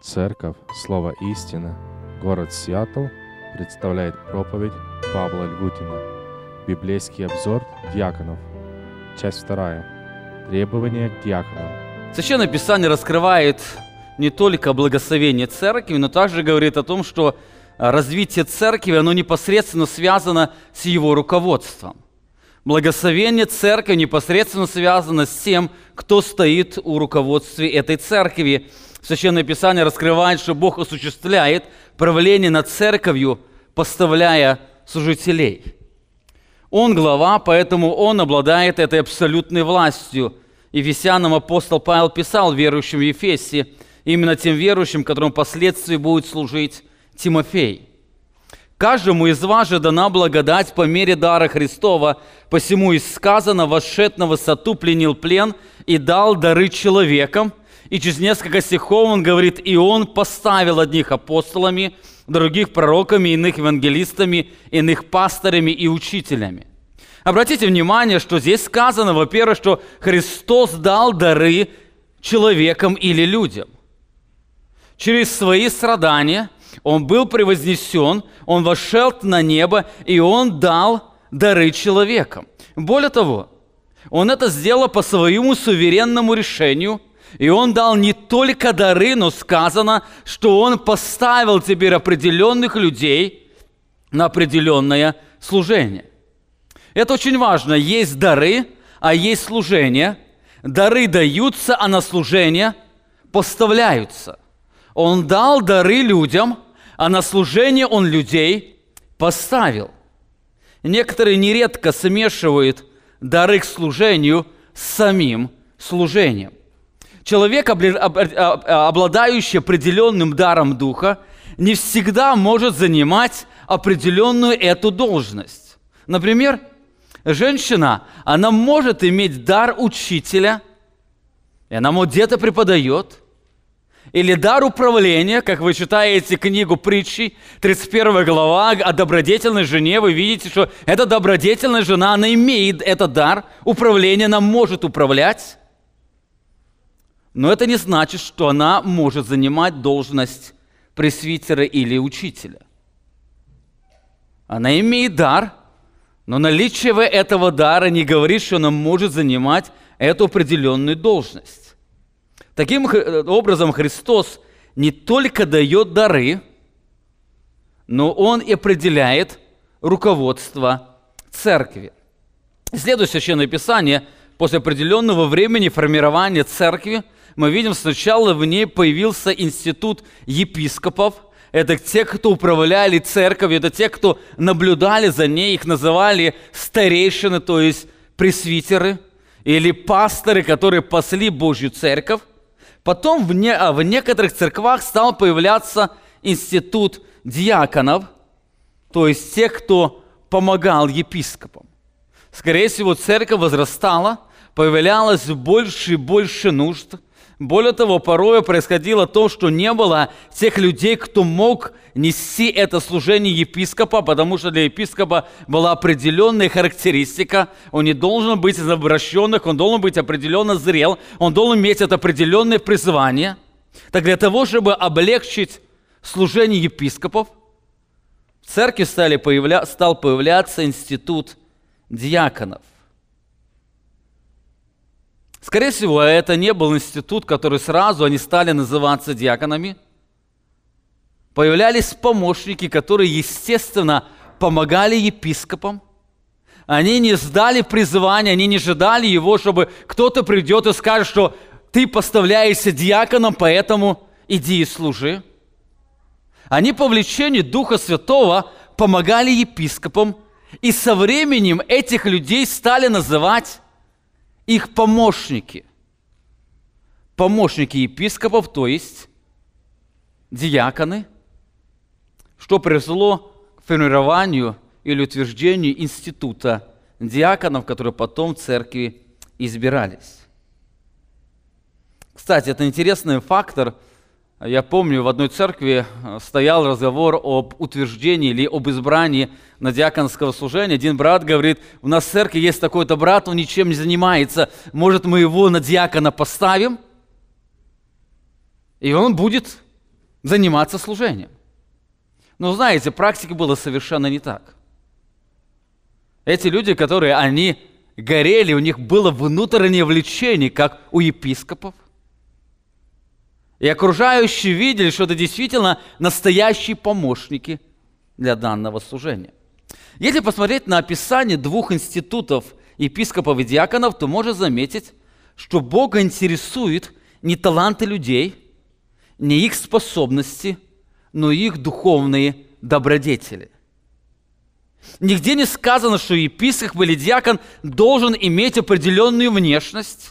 Церковь, Слово Истина, город Сиэтл представляет проповедь Павла Львутина. Библейский обзор диаконов. Часть 2. Требования к диаконам. Священное Писание раскрывает не только благословение церкви, но также говорит о том, что развитие церкви, оно непосредственно связано с его руководством. Благословение церкви непосредственно связано с тем, кто стоит у руководства этой церкви. Священное Писание раскрывает, что Бог осуществляет правление над церковью, поставляя служителей. Он глава, поэтому он обладает этой абсолютной властью. Ефесянам апостол Павел писал верующим в Ефесе, именно тем верующим, которым впоследствии будет служить Тимофей. «Каждому из вас же дана благодать по мере дара Христова, посему и сказано, вошед на высоту, пленил плен и дал дары человекам». И через несколько стихов он говорит, «И он поставил одних апостолами, других пророками, иных евангелистами, иных пастырями и учителями». Обратите внимание, что здесь сказано, во-первых, что Христос дал дары человекам или людям. Через свои страдания он был превознесен, он вошел на небо, и он дал дары человекам. Более того, он это сделал по своему суверенному решению, и он дал не только дары, но сказано, что он поставил теперь определенных людей на определенное служение. Это очень важно. Есть дары, а есть служение. Дары даются, а на служение поставляются. Он дал дары людям, а на служение он людей поставил. Некоторые нередко смешивают дары к служению с самим служением. Человек, обладающий определенным даром Духа, не всегда может занимать определенную эту должность. Например, женщина, она может иметь дар учителя, и она где-то преподает, или дар управления, как вы читаете книгу Притчи, 31 глава, о добродетельной жене, вы видите, что эта добродетельная жена, она имеет этот дар управления, она может управлять. Но это не значит, что она может занимать должность пресвитера или учителя. Она имеет дар, но наличие этого дара не говорит, что она может занимать эту определенную должность. Таким образом, Христос не только дает дары, но Он и определяет руководство церкви. Следующее Священное Писание. После определенного времени формирования церкви мы видим, сначала в ней появился институт епископов. Это те, кто управляли церковью, это те, кто наблюдали за ней, их называли старейшины, то есть пресвитеры или пасторы, которые пасли Божью церковь. Потом в некоторых церквах стал появляться институт диаконов, то есть те, кто помогал епископам. Скорее всего, церковь возрастала, появлялось больше и больше нужд. Более того, порой происходило то, что не было тех людей, кто мог нести это служение епископа, потому что для епископа была определенная характеристика. Он не должен быть из обращенных, он должен быть определенно зрел, он должен иметь это определенное призвание. Так для того, чтобы облегчить служение епископов, в церкви стал появляться институт диаконов. Скорее всего, это не был институт, который сразу они стали называться диаконами. Появлялись помощники, которые, естественно, помогали епископам. Они не ждали призвания, они не ждали его, чтобы кто-то придет и скажет, что ты поставляешься диаконом, поэтому иди и служи. Они по влечению Духа Святого помогали епископам, и со временем этих людей стали называть их помощники. Помощники епископов, то есть диаконы, что привело к формированию или утверждению института диаконов, которые потом в церкви избирались. Кстати, это интересный фактор. Я помню, в одной церкви стоял разговор об утверждении или об избрании на диаконское служение. Один брат говорит, у нас в церкви есть такой-то брат, он ничем не занимается, может, мы его на диакона поставим, и он будет заниматься служением. Но знаете, практика была совершенно не так. Эти люди, которые они горели, у них было внутреннее влечение, как у епископов. И окружающие видели, что это действительно настоящие помощники для данного служения. Если посмотреть на описание двух институтов епископов и диаконов, то можно заметить, что Бога интересует не таланты людей, не их способности, но их духовные добродетели. Нигде не сказано, что епископ или диакон должен иметь определенную внешность,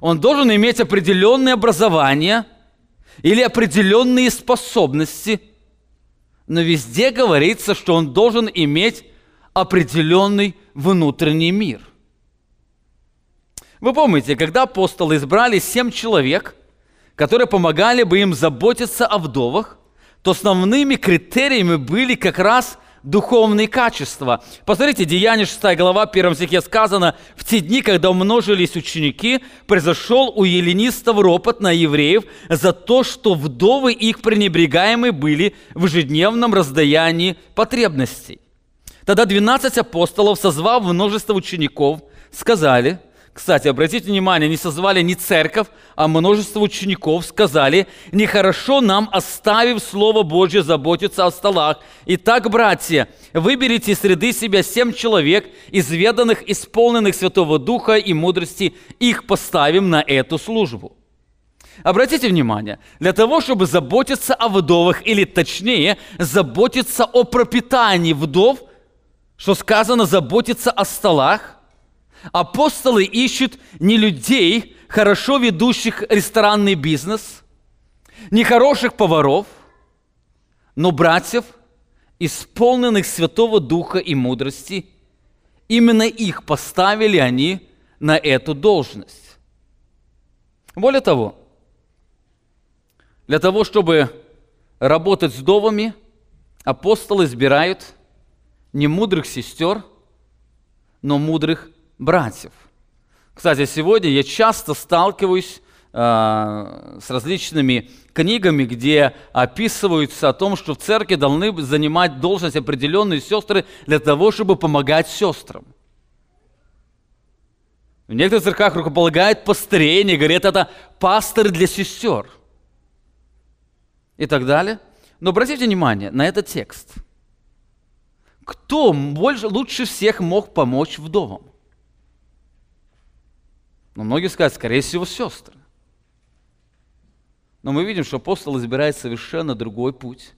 он должен иметь определенное образование или определенные способности, но везде говорится, что он должен иметь определенный внутренний мир. Вы помните, когда апостолы избрали 7 человек, которые помогали бы им заботиться о вдовах, то основными критериями были как раз духовные качества. Посмотрите, Деяния 6 глава, 1 стихе сказано: «В те дни, когда умножились ученики, произошел у еллинистов ропот на евреев за то, что вдовы их пренебрегаемы были в ежедневном раздаянии потребностей. Тогда 12 апостолов, созвав множество учеников, сказали...» Кстати, обратите внимание, не созвали не церковь, а множество учеников, сказали: «Нехорошо нам, оставив Слово Божье, заботиться о столах. Итак, братья, выберите из среды себя 7 человек, изведанных, исполненных Святого Духа и мудрости, их поставим на эту службу». Обратите внимание, для того, чтобы заботиться о вдовах, или точнее, заботиться о пропитании вдов, что сказано «заботиться о столах», апостолы ищут не людей, хорошо ведущих ресторанный бизнес, не хороших поваров, но братьев, исполненных Святого Духа и мудрости. Именно их поставили они на эту должность. Более того, для того, чтобы работать с вдовами, апостолы избирают не мудрых сестер, но мудрых братьев. Кстати, сегодня я часто сталкиваюсь с различными книгами, где описывается о том, что в церкви должны занимать должность определенные сестры для того, чтобы помогать сестрам. В некоторых церквах рукополагают пастырей, говорят, это пастырь для сестер и так далее. Но обратите внимание на этот текст. Кто лучше всех мог помочь вдовам? Но многие скажут, скорее всего, сестры. Но мы видим, что апостол избирает совершенно другой путь.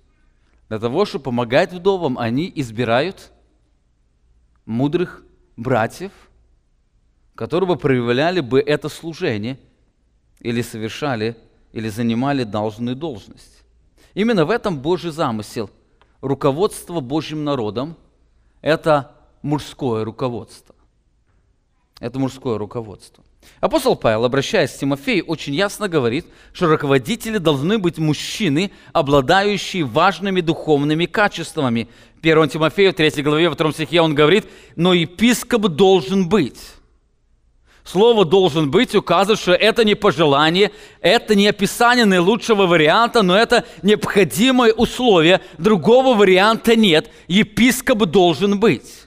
Для того, чтобы помогать вдовам, они избирают мудрых братьев, которые проявляли бы это служение, или совершали, или занимали должную должность. Именно в этом Божий замысел. Руководство Божьим народом – это мужское руководство. Это мужское руководство. Апостол Павел, обращаясь к Тимофею, очень ясно говорит, что руководители должны быть мужчины, обладающие важными духовными качествами. 1 Тимофею, 3 главе, 2 стихе он говорит: «Но епископ должен быть». Слово «должен быть» указывает, что это не пожелание, это не описание наилучшего варианта, но это необходимое условие, другого варианта нет. Епископ должен быть.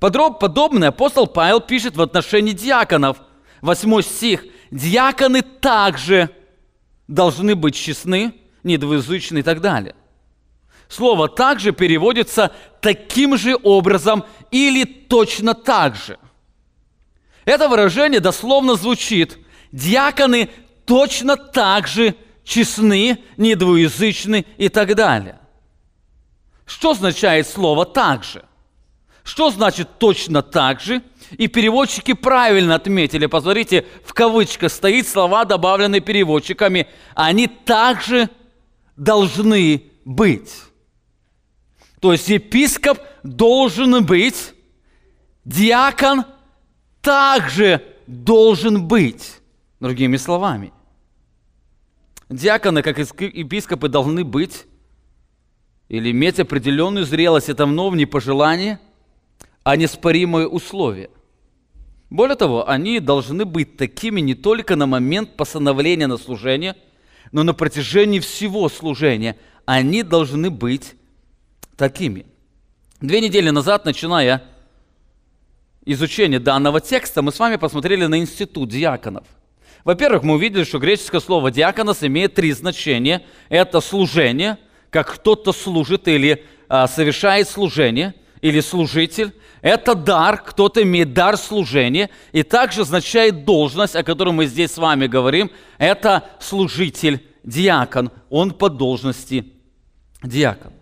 Подобное апостол Павел пишет в отношении диаконов. 8 стих. Диаконы также должны быть честны, недвоязычны и так далее. Слово «также» переводится «таким же образом» или «точно так же». Это выражение дословно звучит: «Диаконы точно так же честны, недвоязычны и так далее». Что означает слово «так же»? Что значит «точно так же»? И переводчики правильно отметили, посмотрите, в кавычках стоит слова, добавленные переводчиками. Они также должны быть. То есть епископ должен быть, диакон также должен быть. Другими словами, диаконы, как епископы, должны быть или иметь определенную зрелость, это вновь не пожелание, а неоспоримые условия. Более того, они должны быть такими не только на момент постановления на служение, но на протяжении всего служения они должны быть такими. 2 недели назад, начиная изучение данного текста, мы с вами посмотрели на институт диаконов. Во-первых, мы увидели, что греческое слово «диаконос» имеет 3 значения. Это служение, как кто-то служит или совершает служение, или служитель. Это дар, кто-то имеет дар служения. И также означает должность, о которой мы здесь с вами говорим. Это служитель, диакон. Он по должности диакон.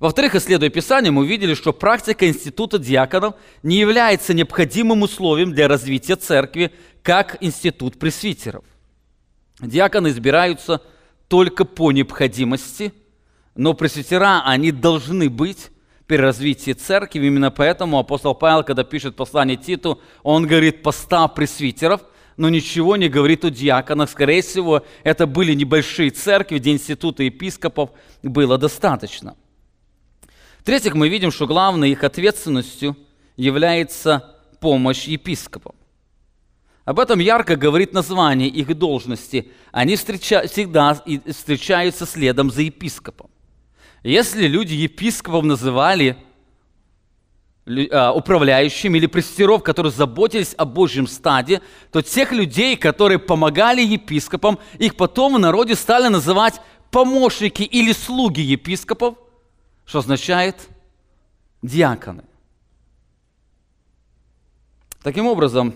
Во-вторых, исследуя Писание, мы увидели, что практика института диаконов не является необходимым условием для развития церкви, как институт пресвитеров. Диаконы избираются только по необходимости, но пресвитера, они должны быть при развитии церкви. Именно поэтому апостол Павел, когда пишет послание Титу, он говорит: «Поставь пресвитеров», но ничего не говорит о диаконах. Скорее всего, это были небольшие церкви, где института епископов было достаточно. В-третьих, мы видим, что главной их ответственностью является помощь епископам. Об этом ярко говорит название их должности. Они всегда встречаются следом за епископом. Если люди епископов называли управляющими или пресвитеров, которые заботились о Божьем стаде, то тех людей, которые помогали епископам, их потом в народе стали называть помощники или слуги епископов, что означает диаконы. Таким образом,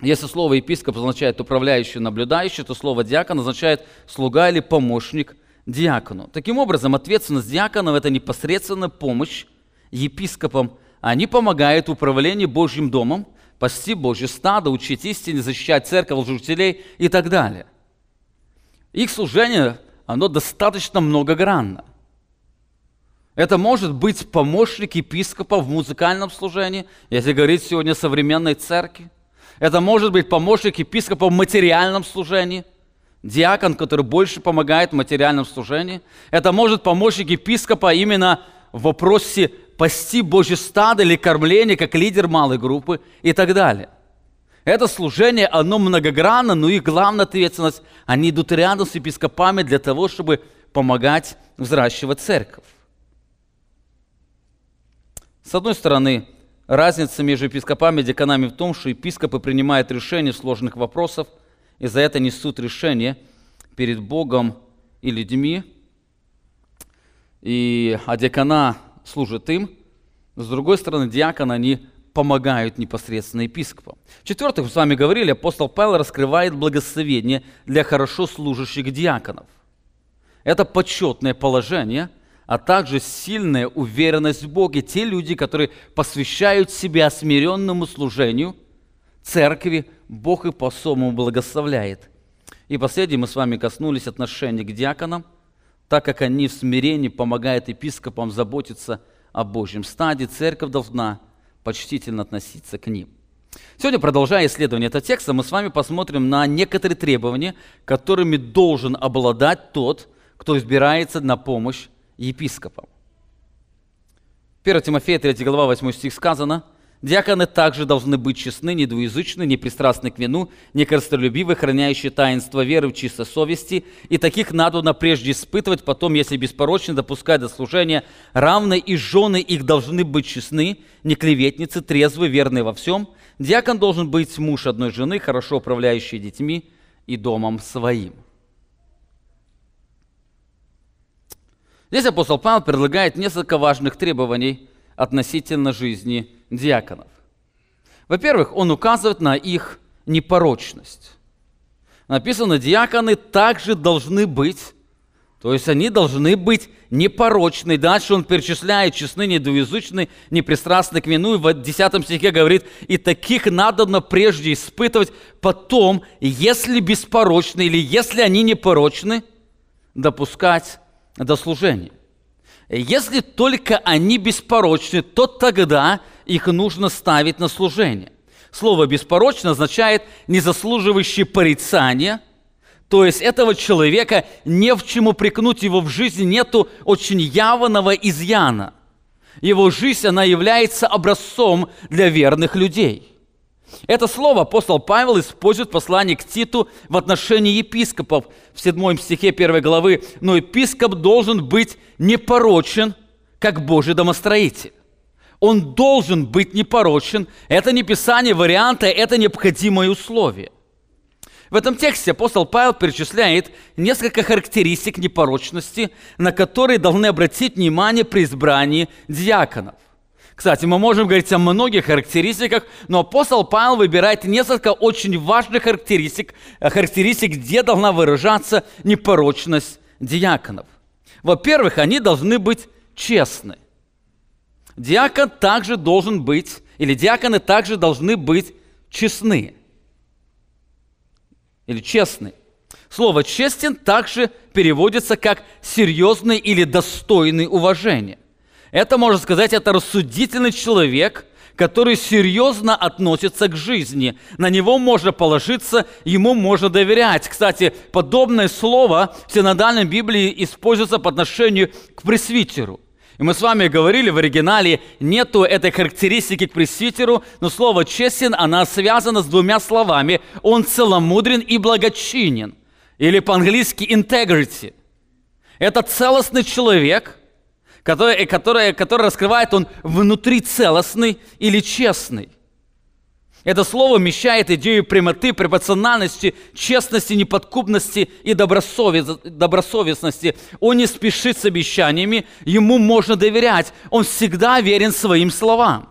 если слово «епископ» означает «управляющий», «наблюдающий», то слово «диакон» означает «слуга» или «помощник» диакону. Таким образом, ответственность диаконов – это непосредственная помощь епископам. Они помогают в управлении Божьим домом, пасти Божье стадо, учить истине, защищать церковь, лжеучителей и так далее. Их служение, оно достаточно многогранно. Это может быть помощник епископа в музыкальном служении, если говорить сегодня о современной церкви. Это может быть помощник епископа в материальном служении, диакон, который больше помогает в материальном служении. Это может помощник епископа именно в вопросе пасти Божье стадо или кормления, как лидер малой группы и так далее. Это служение, оно многогранно, но их главная ответственность, они идут рядом с епископами для того, чтобы помогать взращивать церковь. С одной стороны, разница между епископами и диаконами в том, что епископы принимают решения сложных вопросов, и за это несут решения перед Богом и людьми, а диакона служит им. С другой стороны, диаконы, они помогают непосредственно епископам. В-4, мы с вами говорили, апостол Павел раскрывает благословение для хорошо служащих диаконов. Это почетное положение, а также сильная уверенность в Боге. Те люди, которые посвящают себя смиренному служению церкви, Бог их по-особому благословляет. И последнее, мы с вами коснулись отношения к диаконам, так как они в смирении помогают епископам заботиться о Божьем стаде. Церковь должна почтительно относиться к ним. Сегодня, продолжая исследование этого текста, мы с вами посмотрим на некоторые требования, которыми должен обладать тот, кто избирается на помощь епископам. 1 Тимофея 3 глава 8 стих сказано: «Диаконы также должны быть честны, недвуязычны, непристрастны к вину, некорыстолюбивы, хранящие таинство веры в чистой совести, и таких надобно прежде испытывать, потом, если беспорочны, допускать до служения, равны и жены их должны быть честны, не клеветницы, трезвы, верны во всем. Диакон должен быть муж одной жены, хорошо управляющий детьми и домом своим». Здесь апостол Павел предлагает несколько важных требований относительно жизни диаконов. Во-первых, он указывает на их непорочность. Написано, диаконы также должны быть, то есть они должны быть непорочны. Дальше он перечисляет: честны, недвуязычны, непристрастны к вину. И в 10 стихе говорит: «И таких надобно прежде испытывать, потом, если беспорочны или если они непорочны, допускать до служения». Если только они беспорочны, то тогда их нужно ставить на служение. Слово «беспорочно» означает «не заслуживающий порицания», то есть этого человека не в чем упрекнуть, его в жизни нету очень явного изъяна. Его жизнь, она является образцом для верных людей. Это слово апостол Павел использует в послании к Титу в отношении епископов в 7 стихе 1 главы. Но епископ должен быть непорочен, как Божий домостроитель. Он должен быть непорочен. Это не писание варианта, это необходимое условие. В этом тексте апостол Павел перечисляет несколько характеристик непорочности, на которые должны обратить внимание при избрании диаконов. Кстати, мы можем говорить о многих характеристиках, но апостол Павел выбирает несколько очень важных характеристик, где должна выражаться непорочность диаконов. Во-первых, они должны быть честны. Диакон также должен быть, или диаконы также должны быть честны. Или честны. Слово «честен» также переводится как «серьезный» или «достойный уважения». Это, можно сказать, это рассудительный человек, который серьезно относится к жизни. На него можно положиться, ему можно доверять. Кстати, подобное слово в синодальной Библии используется по отношению к пресвитеру. И мы с вами говорили, в оригинале нету этой характеристики к пресвитеру, но слово «честен» она связана с двумя словами. Он целомудрен и благочинен, или по-английски «integrity». Это целостный человек, который раскрывает он внутри целостный или честный. Это слово вмещает идею прямоты, пропорциональности, честности, неподкупности и добросовестности. Он не спешит с обещаниями, ему можно доверять, он всегда верен своим словам.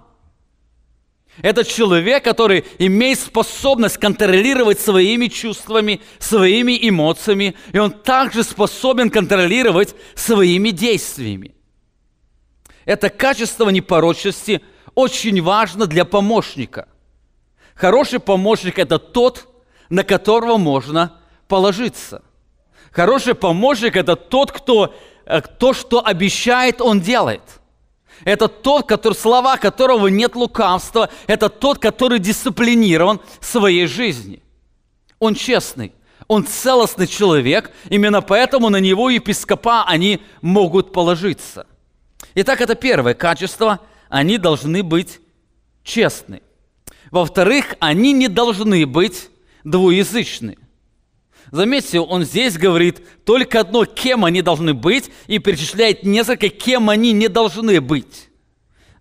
Это человек, который имеет способность контролировать своими чувствами, своими эмоциями, и он также способен контролировать своими действиями. Это качество непорочности очень важно для помощника. Хороший помощник – это тот, на которого можно положиться. Хороший помощник – это тот, кто то, что обещает, он делает. Это тот, который, слова которого нет лукавства. Это тот, который дисциплинирован в своей жизни. Он честный, он целостный человек. Именно поэтому на него епископа они могут положиться. Итак, это первое качество. Они должны быть честны. Во-вторых, они не должны быть двуязычны. Заметьте, он здесь говорит только одно, кем они должны быть, и перечисляет несколько, кем они не должны быть.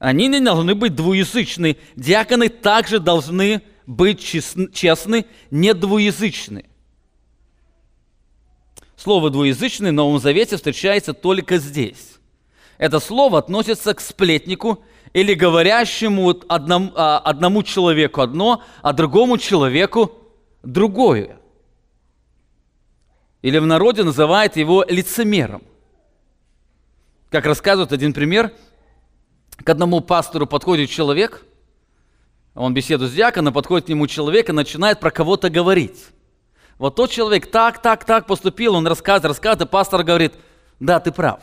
Они не должны быть двуязычны. Диаконы также должны быть честны, не двуязычны. Слово «двуязычный» в Новом Завете встречается только здесь. Это слово относится к сплетнику, или говорящему одному человеку одно, а другому человеку другое. Или в народе называют его лицемером. Как рассказывает один пример, к одному пастору подходит человек, он беседует с диаконом, подходит к нему человек и начинает про кого-то говорить. Вот тот человек так поступил, он рассказывает, и пастор говорит: да, ты прав.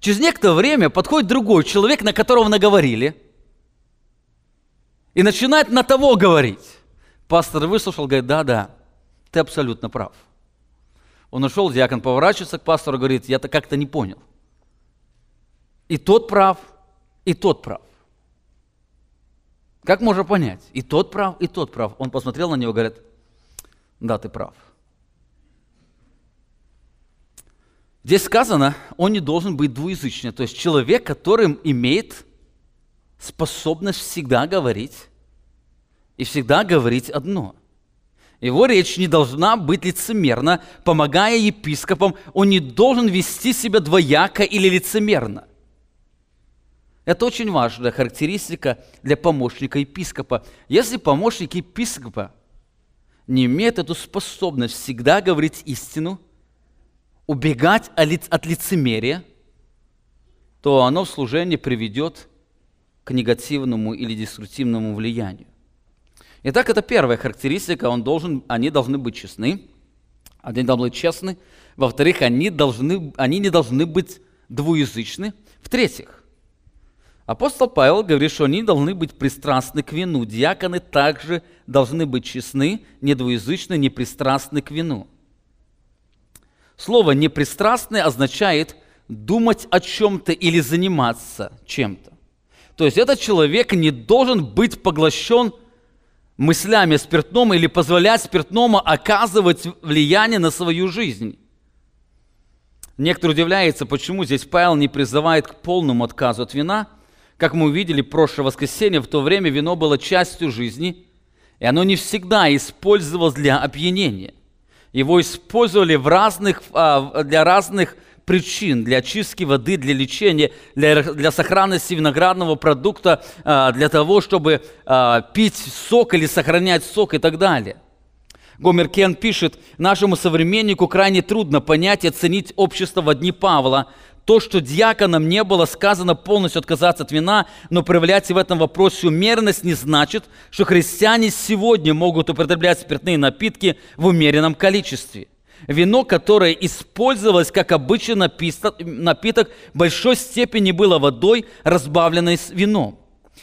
Через некоторое время подходит другой человек, на которого наговорили, и начинает на того говорить. Пастор выслушал, говорит: да, ты абсолютно прав. Он ушел, диакон поворачивается к пастору, говорит: я-то как-то не понял. И тот прав, и тот прав. Как можно понять? И тот прав, и тот прав. Он посмотрел на него, говорит: да, ты прав. Здесь сказано, он не должен быть двуязычным, то есть человек, который имеет способность всегда говорить одно. Его речь не должна быть лицемерна, помогая епископам, он не должен вести себя двояко или лицемерно. Это очень важная характеристика для помощника епископа. Если помощник епископа не имеет эту способность всегда говорить истину, убегать от лицемерия, то оно в служении приведет к негативному или деструктивному влиянию. Итак, это первая характеристика. Они должны быть честны. Они должны быть честны. Во-вторых, они не должны быть двуязычны. В-третьих, апостол Павел говорит, что они должны быть пристрастны к вину. Диаконы также должны быть честны, не двуязычны, не пристрастны к вину. Слово «непристрастный» означает думать о чем-то или заниматься чем-то. То есть этот человек не должен быть поглощен мыслями о спиртном или позволять спиртному оказывать влияние на свою жизнь. Некоторые удивляются, почему здесь Павел не призывает к полному отказу от вина. Как мы увидели в прошлое воскресенье, в то время вино было частью жизни, и оно не всегда использовалось для опьянения. Его использовали для разных причин, для очистки воды, для лечения, для сохранности виноградного продукта, для того, чтобы пить сок или сохранять сок и так далее. Гомер Кен пишет: «Нашему современнику крайне трудно понять и оценить общество во дни Павла. То, что диаконам не было сказано полностью отказаться от вина, но проявлять в этом вопросе умеренность, не значит, что христиане сегодня могут употреблять спиртные напитки в умеренном количестве. Вино, которое использовалось как обычный напиток, в большой степени было водой, разбавленной с вином.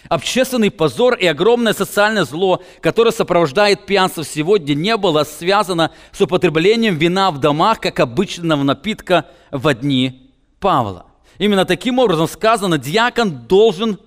Общественный позор и огромное социальное зло, которое сопровождает пьянство сегодня, не было связано с употреблением вина в домах как обычного напитка во дни Павла». Именно таким образом сказано, диакон должен,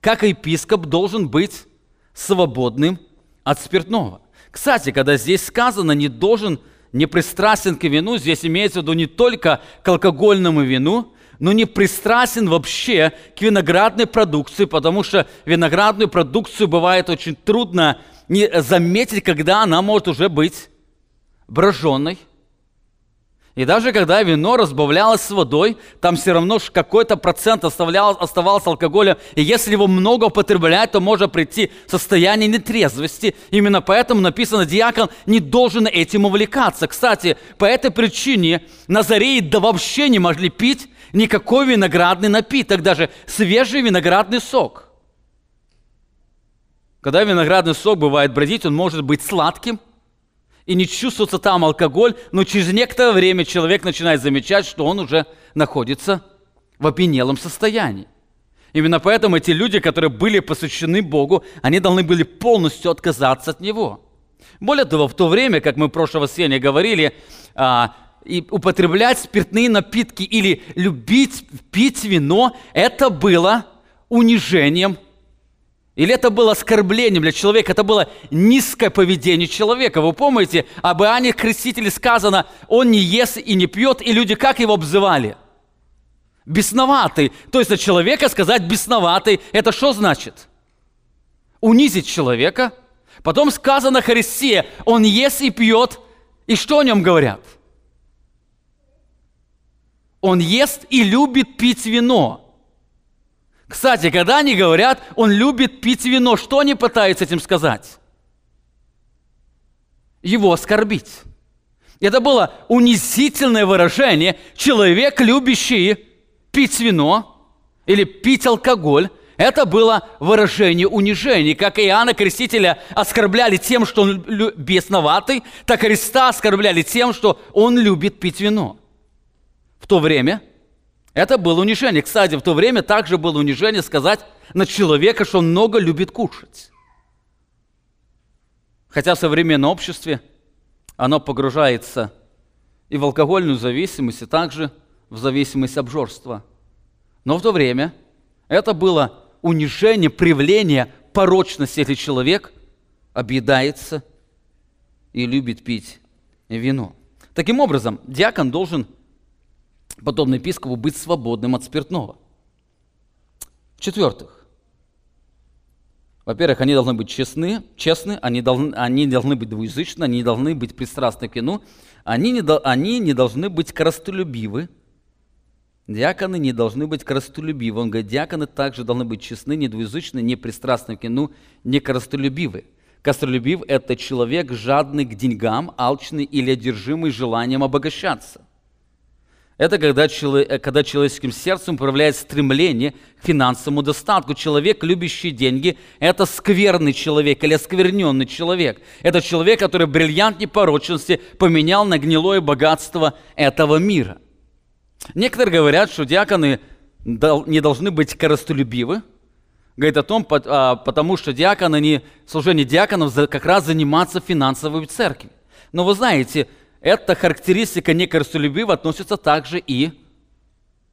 как и епископ, должен быть свободным от спиртного. Кстати, когда здесь сказано «не должен», не пристрастен к вину, здесь имеется в виду не только к алкогольному вину, но не пристрастен вообще к виноградной продукции, потому что виноградную продукцию бывает очень трудно не заметить, когда она может уже быть броженной. И даже когда вино разбавлялось с водой, там все равно какой-то процент оставался алкоголя. И если его много употреблять, то может прийти состояние нетрезвости. Именно поэтому написано, диакон не должен этим увлекаться. Кстати, по этой причине назареи да вообще не могли пить никакой виноградный напиток, даже свежий виноградный сок. Когда виноградный сок бывает бродить, он может быть сладким, и не чувствуется там алкоголь, но через некоторое время человек начинает замечать, что он уже находится в опьянелом состоянии. Именно поэтому эти люди, которые были посвящены Богу, они должны были полностью отказаться от него. Более того, в то время, как мы в прошлом воскресенье говорили, и употреблять спиртные напитки или любить пить вино, это было унижением. Или это было оскорблением для человека, это было низкое поведение человека. Вы помните, об Иоанне Крестителе сказано, он не ест и не пьет, и люди как его обзывали? Бесноватый. То есть на человека сказать бесноватый, это что значит? Унизить человека. Потом сказано о Христе, он ест и пьет, и что о нем говорят? Он ест и любит пить вино. Кстати, когда они говорят, он любит пить вино, что они пытаются этим сказать? Его оскорбить. Это было унизительное выражение. Человек, любящий пить вино или пить алкоголь, это было выражение унижения. Как Иоанна Крестителя оскорбляли тем, что он бесноватый, так Христа оскорбляли тем, что он любит пить вино. В то время... это было унижение. Кстати, в то время также было унижение сказать на человека, что он много любит кушать. Хотя в современном обществе оно погружается и в алкогольную зависимость, и также в зависимость обжорства. Но в то время это было унижение, проявление порочности, если человек объедается и любит пить вино. Таким образом, диакон должен, подобно епископу, быть свободным от спиртного. В-четвертых, во-первых, они должны быть честны, они должны быть двуязычны, они не должны быть пристрастны к вину, они не должны быть корыстолюбивы. Диаконы не должны быть корыстолюбивы. Он говорит, диаконы также должны быть честны, недвуязычны, не пристрастны к вину, не корыстолюбивы. Корыстолюбив – это человек, жадный к деньгам, алчный или одержимый желанием обогащаться. Это когда человеческим сердцем управляет стремление к финансовому достатку. Человек, любящий деньги, это скверный человек или оскверненный человек. Это человек, который бриллиант непорочности поменял на гнилое богатство этого мира. Некоторые говорят, что диаконы не должны быть корыстолюбивы. Говорит о том, потому что служение диаконов как раз заниматься финансовой церкви. Но вы знаете, эта характеристика некорыстолюбивого относится также и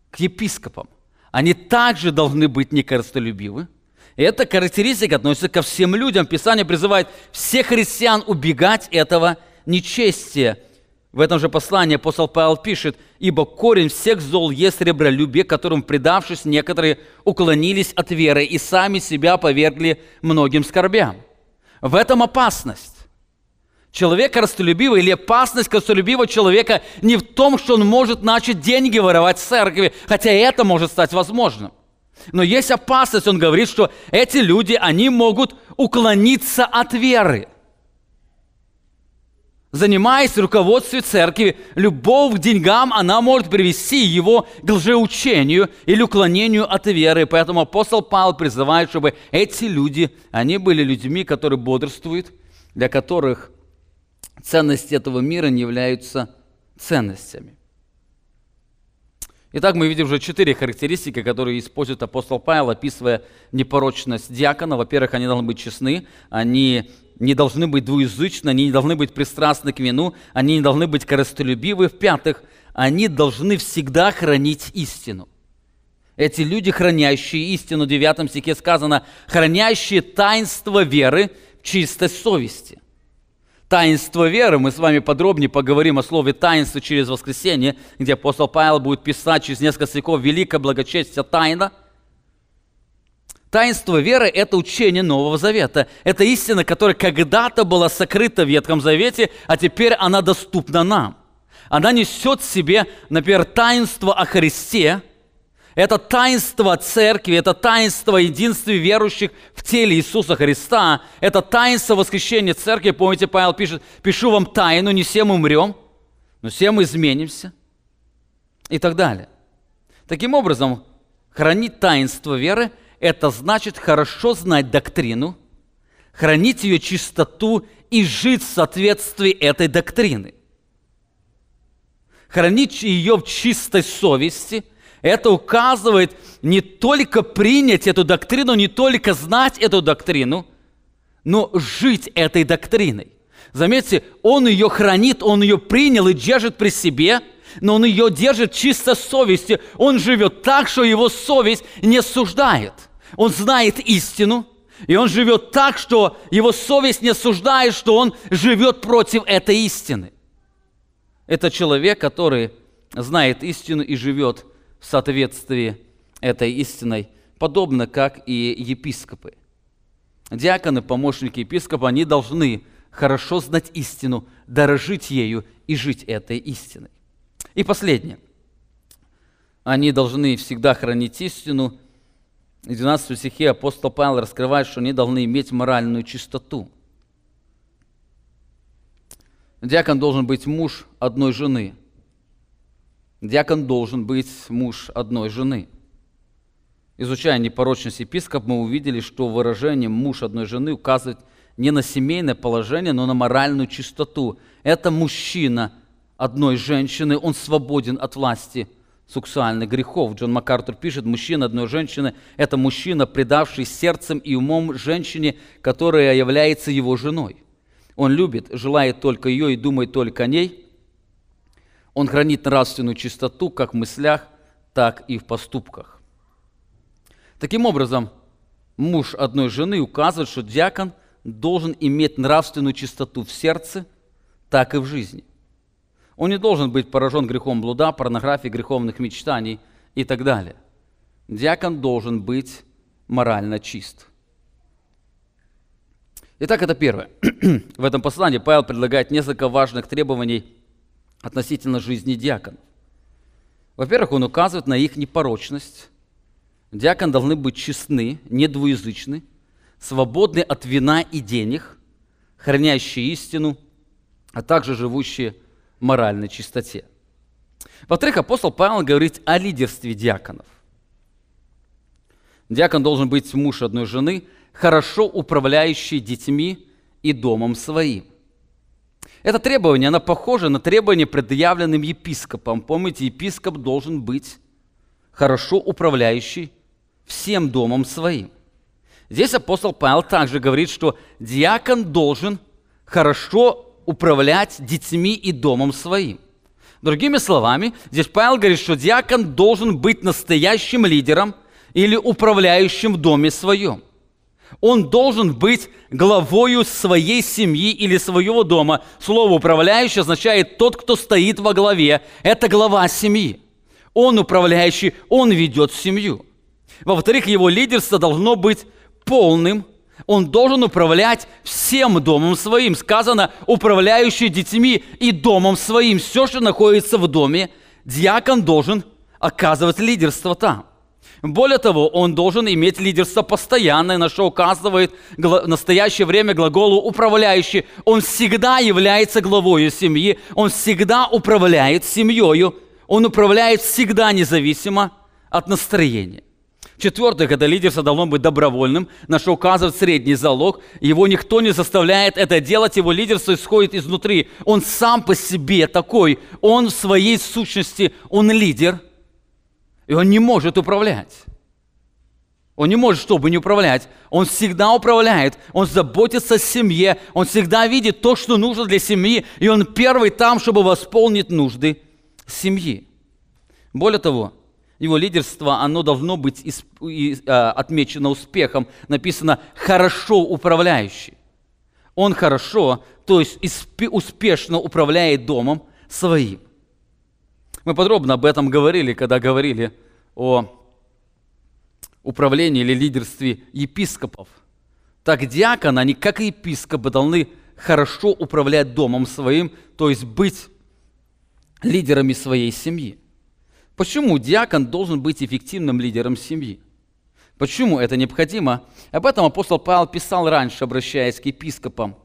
к епископам. они также должны быть некорыстолюбивы. И эта характеристика относится ко всем людям. Писание призывает всех христиан убегать этого нечестия. В этом же послании апостол Павел пишет: «Ибо корень всех зол есть сребролюбие, которым, предавшись, некоторые уклонились от веры и сами себя повергли многим скорбям». В этом опасность. Человек корыстолюбивый или опасность корыстолюбивого человека не в том, что он может начать деньги воровать в церкви, хотя это может стать возможным. Но есть опасность, он говорит, что эти люди, они могут уклониться от веры. Занимаясь руководством церкви, любовь к деньгам, она может привести его к лжеучению или уклонению от веры. Поэтому апостол Павел призывает, чтобы эти люди, они были людьми, которые бодрствуют, для которых ценности этого мира не являются ценностями. Итак, мы видим уже 4 характеристики, которые использует апостол Павел, описывая непорочность диакона. Во-первых, они должны быть честны, они не должны быть двуязычны, они не должны быть пристрастны к вину, они не должны быть корыстолюбивы. В-пятых, они должны всегда хранить истину. Эти люди, хранящие истину, в 9 стихе сказано, хранящие таинство веры в чистой совести. Таинство веры, мы с вами подробнее поговорим о слове «таинство» через воскресенье, где апостол Павел будет писать через несколько стихов «Великое благочестие тайна». Таинство веры – это учение Нового Завета. Это истина, которая когда-то была сокрыта в Ветхом Завете, а теперь она доступна нам. Она несет в себе, например, таинство о Христе, это таинство Церкви, это таинство единства верующих в теле Иисуса Христа, это таинство воскрешения Церкви. Помните, Павел пишет: «Пишу вам тайну, не все мы умрем, но все мы изменимся» и так далее. Таким образом, хранить таинство веры – это значит хорошо знать доктрину, хранить ее чистоту и жить в соответствии этой доктрины. Хранить ее в чистой совести – это указывает не только принять эту доктрину, не только знать эту доктрину, но жить этой доктриной. Заметьте, он ее хранит, он ее принял и держит при себе, но он ее держит чисто совестью. Он живет так, что его совесть не суждает. Он знает истину, и он живет так, что его совесть не суждает, что он живет против этой истины. Это человек, который знает истину и живет в соответствии этой истиной, подобно как и епископы. Диаконы, помощники епископа, они должны хорошо знать истину, дорожить ею и жить этой истиной. И последнее. Они должны всегда хранить истину. В 12 стихе апостол Павел раскрывает, что они должны иметь моральную чистоту. Диакон должен быть муж одной жены. Диакон должен быть муж одной жены. Изучая непорочность епископа, мы увидели, что выражение «муж одной жены» указывает не на семейное положение, но на моральную чистоту. Это мужчина одной женщины, он свободен от власти сексуальных грехов. Джон МакАртур пишет: «Мужчина одной женщины – это мужчина, предавший сердцем и умом женщине, которая является его женой. Он любит, желает только ее и думает только о ней». Он хранит нравственную чистоту как в мыслях, так и в поступках. Таким образом, муж одной жены указывает, что диакон должен иметь нравственную чистоту в сердце, так и в жизни. Он не должен быть поражен грехом блуда, порнографии, греховных мечтаний и так далее. Диакон должен быть морально чист. Итак, это первое. В этом послании Павел предлагает несколько важных требований относительно жизни диаконов. Во-первых, он указывает на их непорочность. Диаконы должны быть честны, недвуязычны, свободны от вина и денег, хранящие истину, а также живущие в моральной чистоте. Во-вторых, апостол Павел говорит о лидерстве диаконов. Диакон должен быть муж одной жены, хорошо управляющий детьми и домом своим. Это требование, оно похоже на требование, предъявленным епископом. Помните, епископ должен быть хорошо управляющий всем домом своим. Здесь апостол Павел также говорит, что диакон должен хорошо управлять детьми и домом своим. Другими словами, здесь Павел говорит, что диакон должен быть настоящим лидером или управляющим в доме своем. Он должен быть главою своей семьи или своего дома. Слово «управляющий» означает «тот, кто стоит во главе». Это глава семьи. Он управляющий, он ведет семью. Во-вторых, его лидерство должно быть полным. Он должен управлять всем домом своим. Сказано, управляющий детьми и домом своим. Все, что находится в доме, диакон должен оказывать лидерство там. Более того, он должен иметь лидерство постоянное, на что указывает в настоящее время глаголу «управляющий». Он всегда является главою семьи, он всегда управляет семьей, он управляет всегда независимо от настроения. В-четвертых, это лидерство должно быть добровольным, на что указывает средний залог. Его никто не заставляет это делать, его лидерство исходит изнутри. Он сам по себе такой, он в своей сущности, он лидер. И он не может управлять. Он не может, чтобы не управлять. Он всегда управляет. Он заботится о семье. Он всегда видит то, что нужно для семьи. И он первый там, чтобы восполнить нужды семьи. Более того, его лидерство, оно должно быть отмечено успехом. Написано «хорошо управляющий». Он хорошо, то есть успешно управляет домом своим. Мы подробно об этом говорили, когда говорили о управлении или лидерстве епископов. Так диаконы, они как и епископы должны хорошо управлять домом своим, то есть быть лидерами своей семьи. Почему диакон должен быть эффективным лидером семьи? Почему это необходимо? Об этом апостол Павел писал раньше, обращаясь к епископам.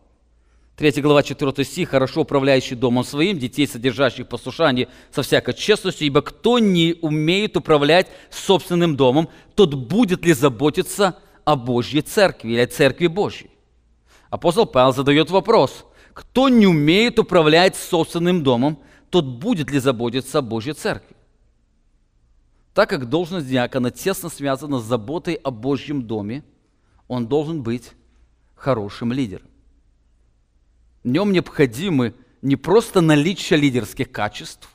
3 глава, 4 стих, «Хорошо управляющий домом своим, детей, содержащих послушание со всякой честностью, ибо кто не умеет управлять собственным домом, тот будет ли заботиться о Божьей церкви или о церкви Божьей?» Апостол Павел задает вопрос, «Кто не умеет управлять собственным домом, тот будет ли заботиться о Божьей церкви?» Так как должность диакона тесно связана с заботой о Божьем доме, он должен быть хорошим лидером. В нем необходимы не просто наличие лидерских качеств,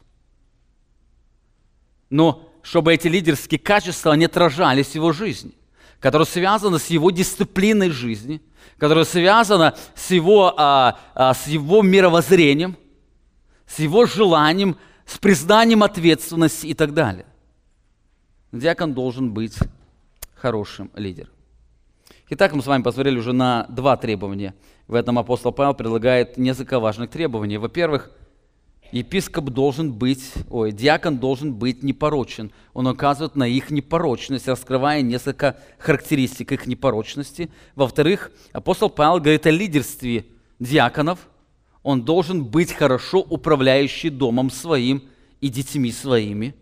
но чтобы эти лидерские качества не отражались в его жизни, которые связаны с его дисциплиной жизни, которые связаны с его мировоззрением, с его желанием, с признанием ответственности и так далее. Диакон должен быть хорошим лидером. Итак, мы с вами посмотрели уже на два требования. В этом апостол Павел предлагает несколько важных требований. Во-первых, диакон должен быть непорочен. Он указывает на их непорочность, раскрывая несколько характеристик их непорочности. Во-вторых, апостол Павел говорит о лидерстве диаконов. Он должен быть хорошо управляющий домом своим и детьми своими.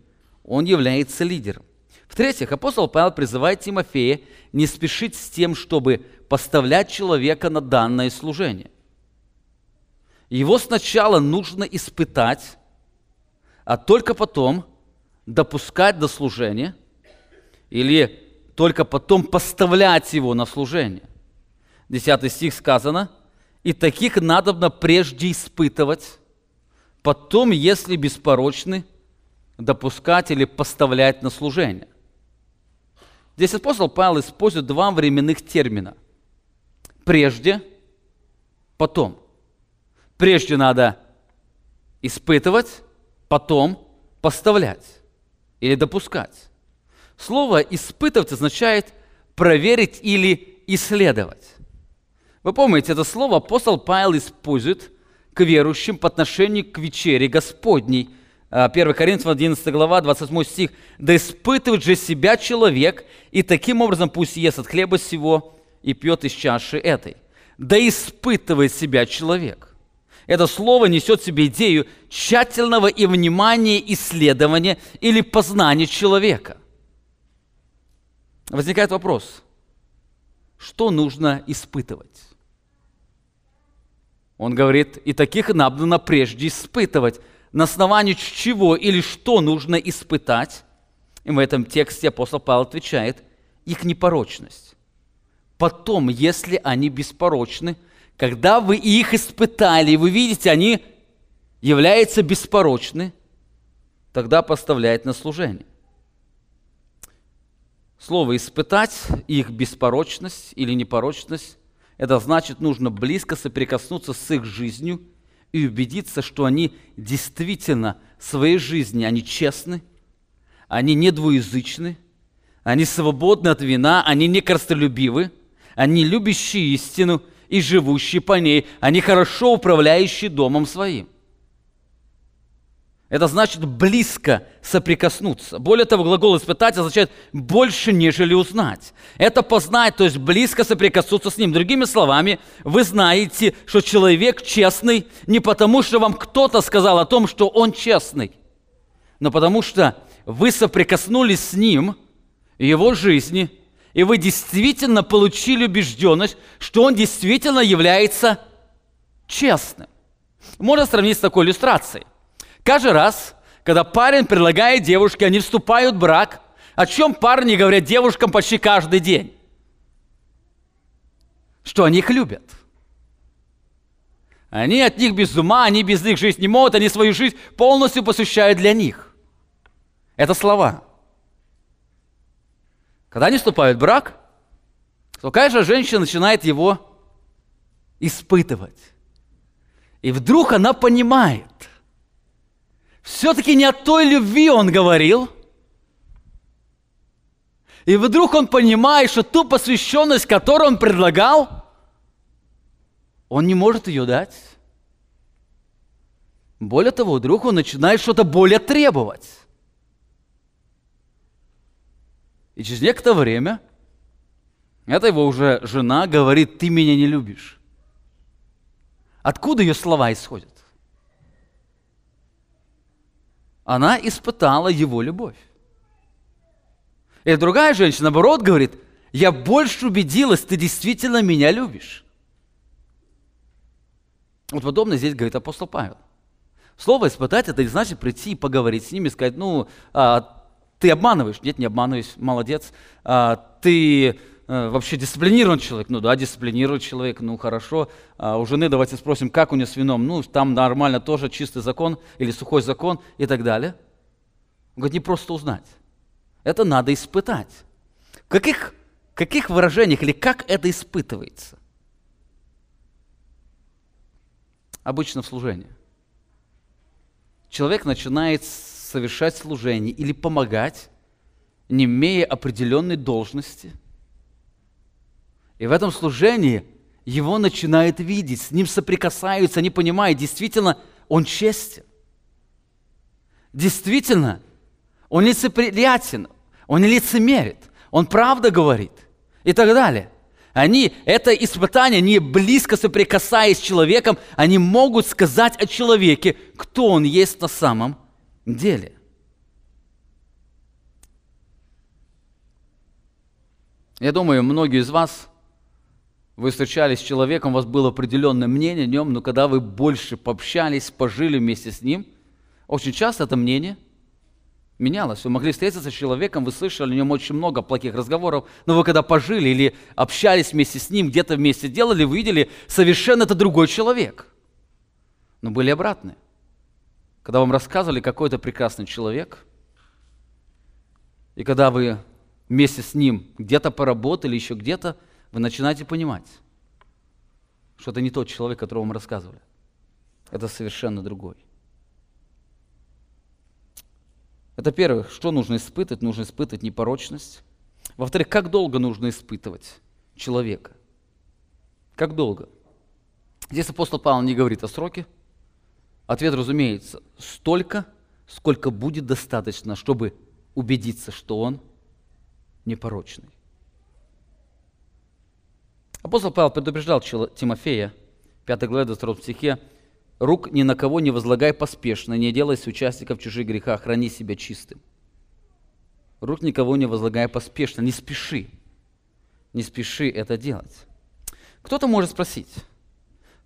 Он является лидером. В-третьих, апостол Павел призывает Тимофея не спешить с тем, чтобы поставлять человека на данное служение. Его сначала нужно испытать, а только потом допускать до служения или только потом поставлять его на служение. 10 стих сказано, «И таких надобно прежде испытывать, потом, если беспорочны, допускать или поставлять на служение». Здесь апостол Павел использует два временных термина. Прежде, потом. Прежде надо испытывать, потом поставлять или допускать. Слово «испытывать» означает проверить или исследовать. Вы помните, это слово апостол Павел использует к верующим по отношению к вечере Господней. 1 Коринфянам 11 глава, 28 стих. «Да испытывает же себя человек, и таким образом пусть ест от хлеба сего и пьет из чаши этой». «Да испытывает себя человек». Это слово несет в себе идею тщательного и внимания исследования или познания человека. Возникает вопрос, что нужно испытывать? Он говорит, «И таких надобно прежде испытывать». На основании чего или что нужно испытать? И в этом тексте апостол Павел отвечает, их непорочность. Потом, если они беспорочны, когда вы их испытали, вы видите, они являются беспорочны, тогда поставляет на служение. Слово «испытать», их беспорочность или непорочность, это значит, нужно близко соприкоснуться с их жизнью и убедиться, что они действительно в своей жизни, они честны, они не двуязычны, они свободны от вина, они не корыстолюбивы, они любящие истину и живущие по ней, они хорошо управляющие домом своим. Это значит близко соприкоснуться. Более того, глагол «испытать» означает «больше, нежели узнать». Это «познать», то есть близко соприкоснуться с ним. Другими словами, вы знаете, что человек честный не потому, что вам кто-то сказал о том, что он честный, но потому что вы соприкоснулись с ним, его жизни, и вы действительно получили убежденность, что он действительно является честным. Можно сравнить с такой иллюстрацией. Каждый раз, когда парень предлагает девушке, они вступают в брак, о чем парни говорят девушкам почти каждый день? Что они их любят. Они от них без ума, они без них жить не могут, они свою жизнь полностью посвящают для них. Это слова. Когда они вступают в брак, то каждая женщина начинает его испытывать. И вдруг она понимает, все-таки не о той любви он говорил. И вдруг он понимает, что ту посвященность, которую он предлагал, он не может ее дать. Более того, вдруг он начинает что-то более требовать. И через некоторое время эта его уже жена говорит: «Ты меня не любишь». Откуда ее слова исходят? Она испытала его любовь. И другая женщина, наоборот, говорит: «Я больше убедилась, ты действительно меня любишь». Вот подобное здесь говорит апостол Павел. Слово «испытать» — это не значит прийти и поговорить с ними, сказать: «Ну, ты обманываешь». «Нет, не обманываюсь, молодец». «Ты вообще дисциплинирован человек». «Ну да, дисциплинирован человек, ну хорошо». У жены давайте спросим, как у нее с вином. «Ну, там нормально тоже чистый закон или сухой закон» и так далее. Он говорит, не просто узнать. Это надо испытать. В каких выражениях или как это испытывается? Обычно в служении. Человек начинает совершать служение или помогать, не имея определенной должности. И в этом служении его начинают видеть, с ним соприкасаются, они понимают, действительно, он честен. Действительно, он лицеприятен, он не лицемерит, он правду говорит и так далее. Они, это испытание, они близко соприкасаясь с человеком, они могут сказать о человеке, кто он есть на самом деле. Я думаю, многие из вас вы встречались с человеком, у вас было определенное мнение о нем, но когда вы больше пообщались, пожили вместе с ним, очень часто это мнение менялось. Вы могли встретиться с человеком, вы слышали о нем очень много плохих разговоров, но вы когда пожили или общались вместе с ним, где-то вместе делали, вы видели, совершенно это другой человек. Но были обратные. Когда вам рассказывали, какой-то прекрасный человек, и когда вы вместе с ним где-то поработали, еще где-то, вы начинаете понимать, что это не тот человек, которого вам рассказывали. Это совершенно другой. Это первое, что нужно испытать? Нужно испытать непорочность. Во-вторых, как долго нужно испытывать человека? Как долго? Здесь апостол Павел не говорит о сроке. Ответ, разумеется, столько, сколько будет достаточно, чтобы убедиться, что он непорочный. Апостол Павел предупреждал Тимофея, 5 главе, 22 стихе: «Рук ни на кого не возлагай поспешно, не делай соучастников чужих греха, храни себя чистым». Рук никого не возлагай поспешно, не спеши. Не спеши это делать. Кто-то может спросить,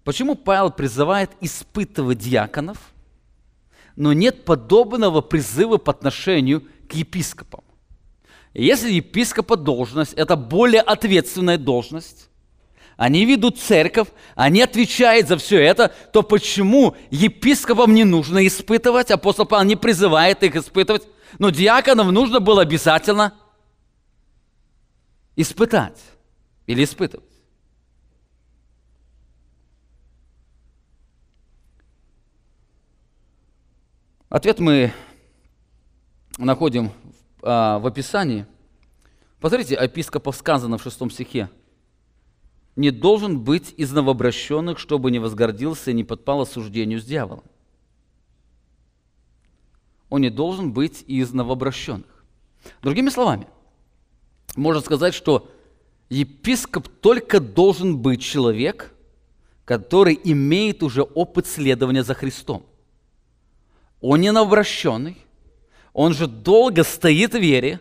почему Павел призывает испытывать диаконов, но нет подобного призыва по отношению к епископам? Если епископа должность – это более ответственная должность, они ведут церковь, они отвечают за все это, то почему епископам не нужно испытывать? Апостол Павел не призывает их испытывать, но диаконам нужно было обязательно испытать или испытывать. Ответ мы находим в описании. Посмотрите, епископов сказано в 6 стихе. «Не должен быть из новообращенных, чтобы не возгордился и не подпал осуждению с дьяволом». Он не должен быть из новообращенных. Другими словами, можно сказать, что епископ только должен быть человек, который имеет уже опыт следования за Христом. Он не новообращенный, он же долго стоит в вере,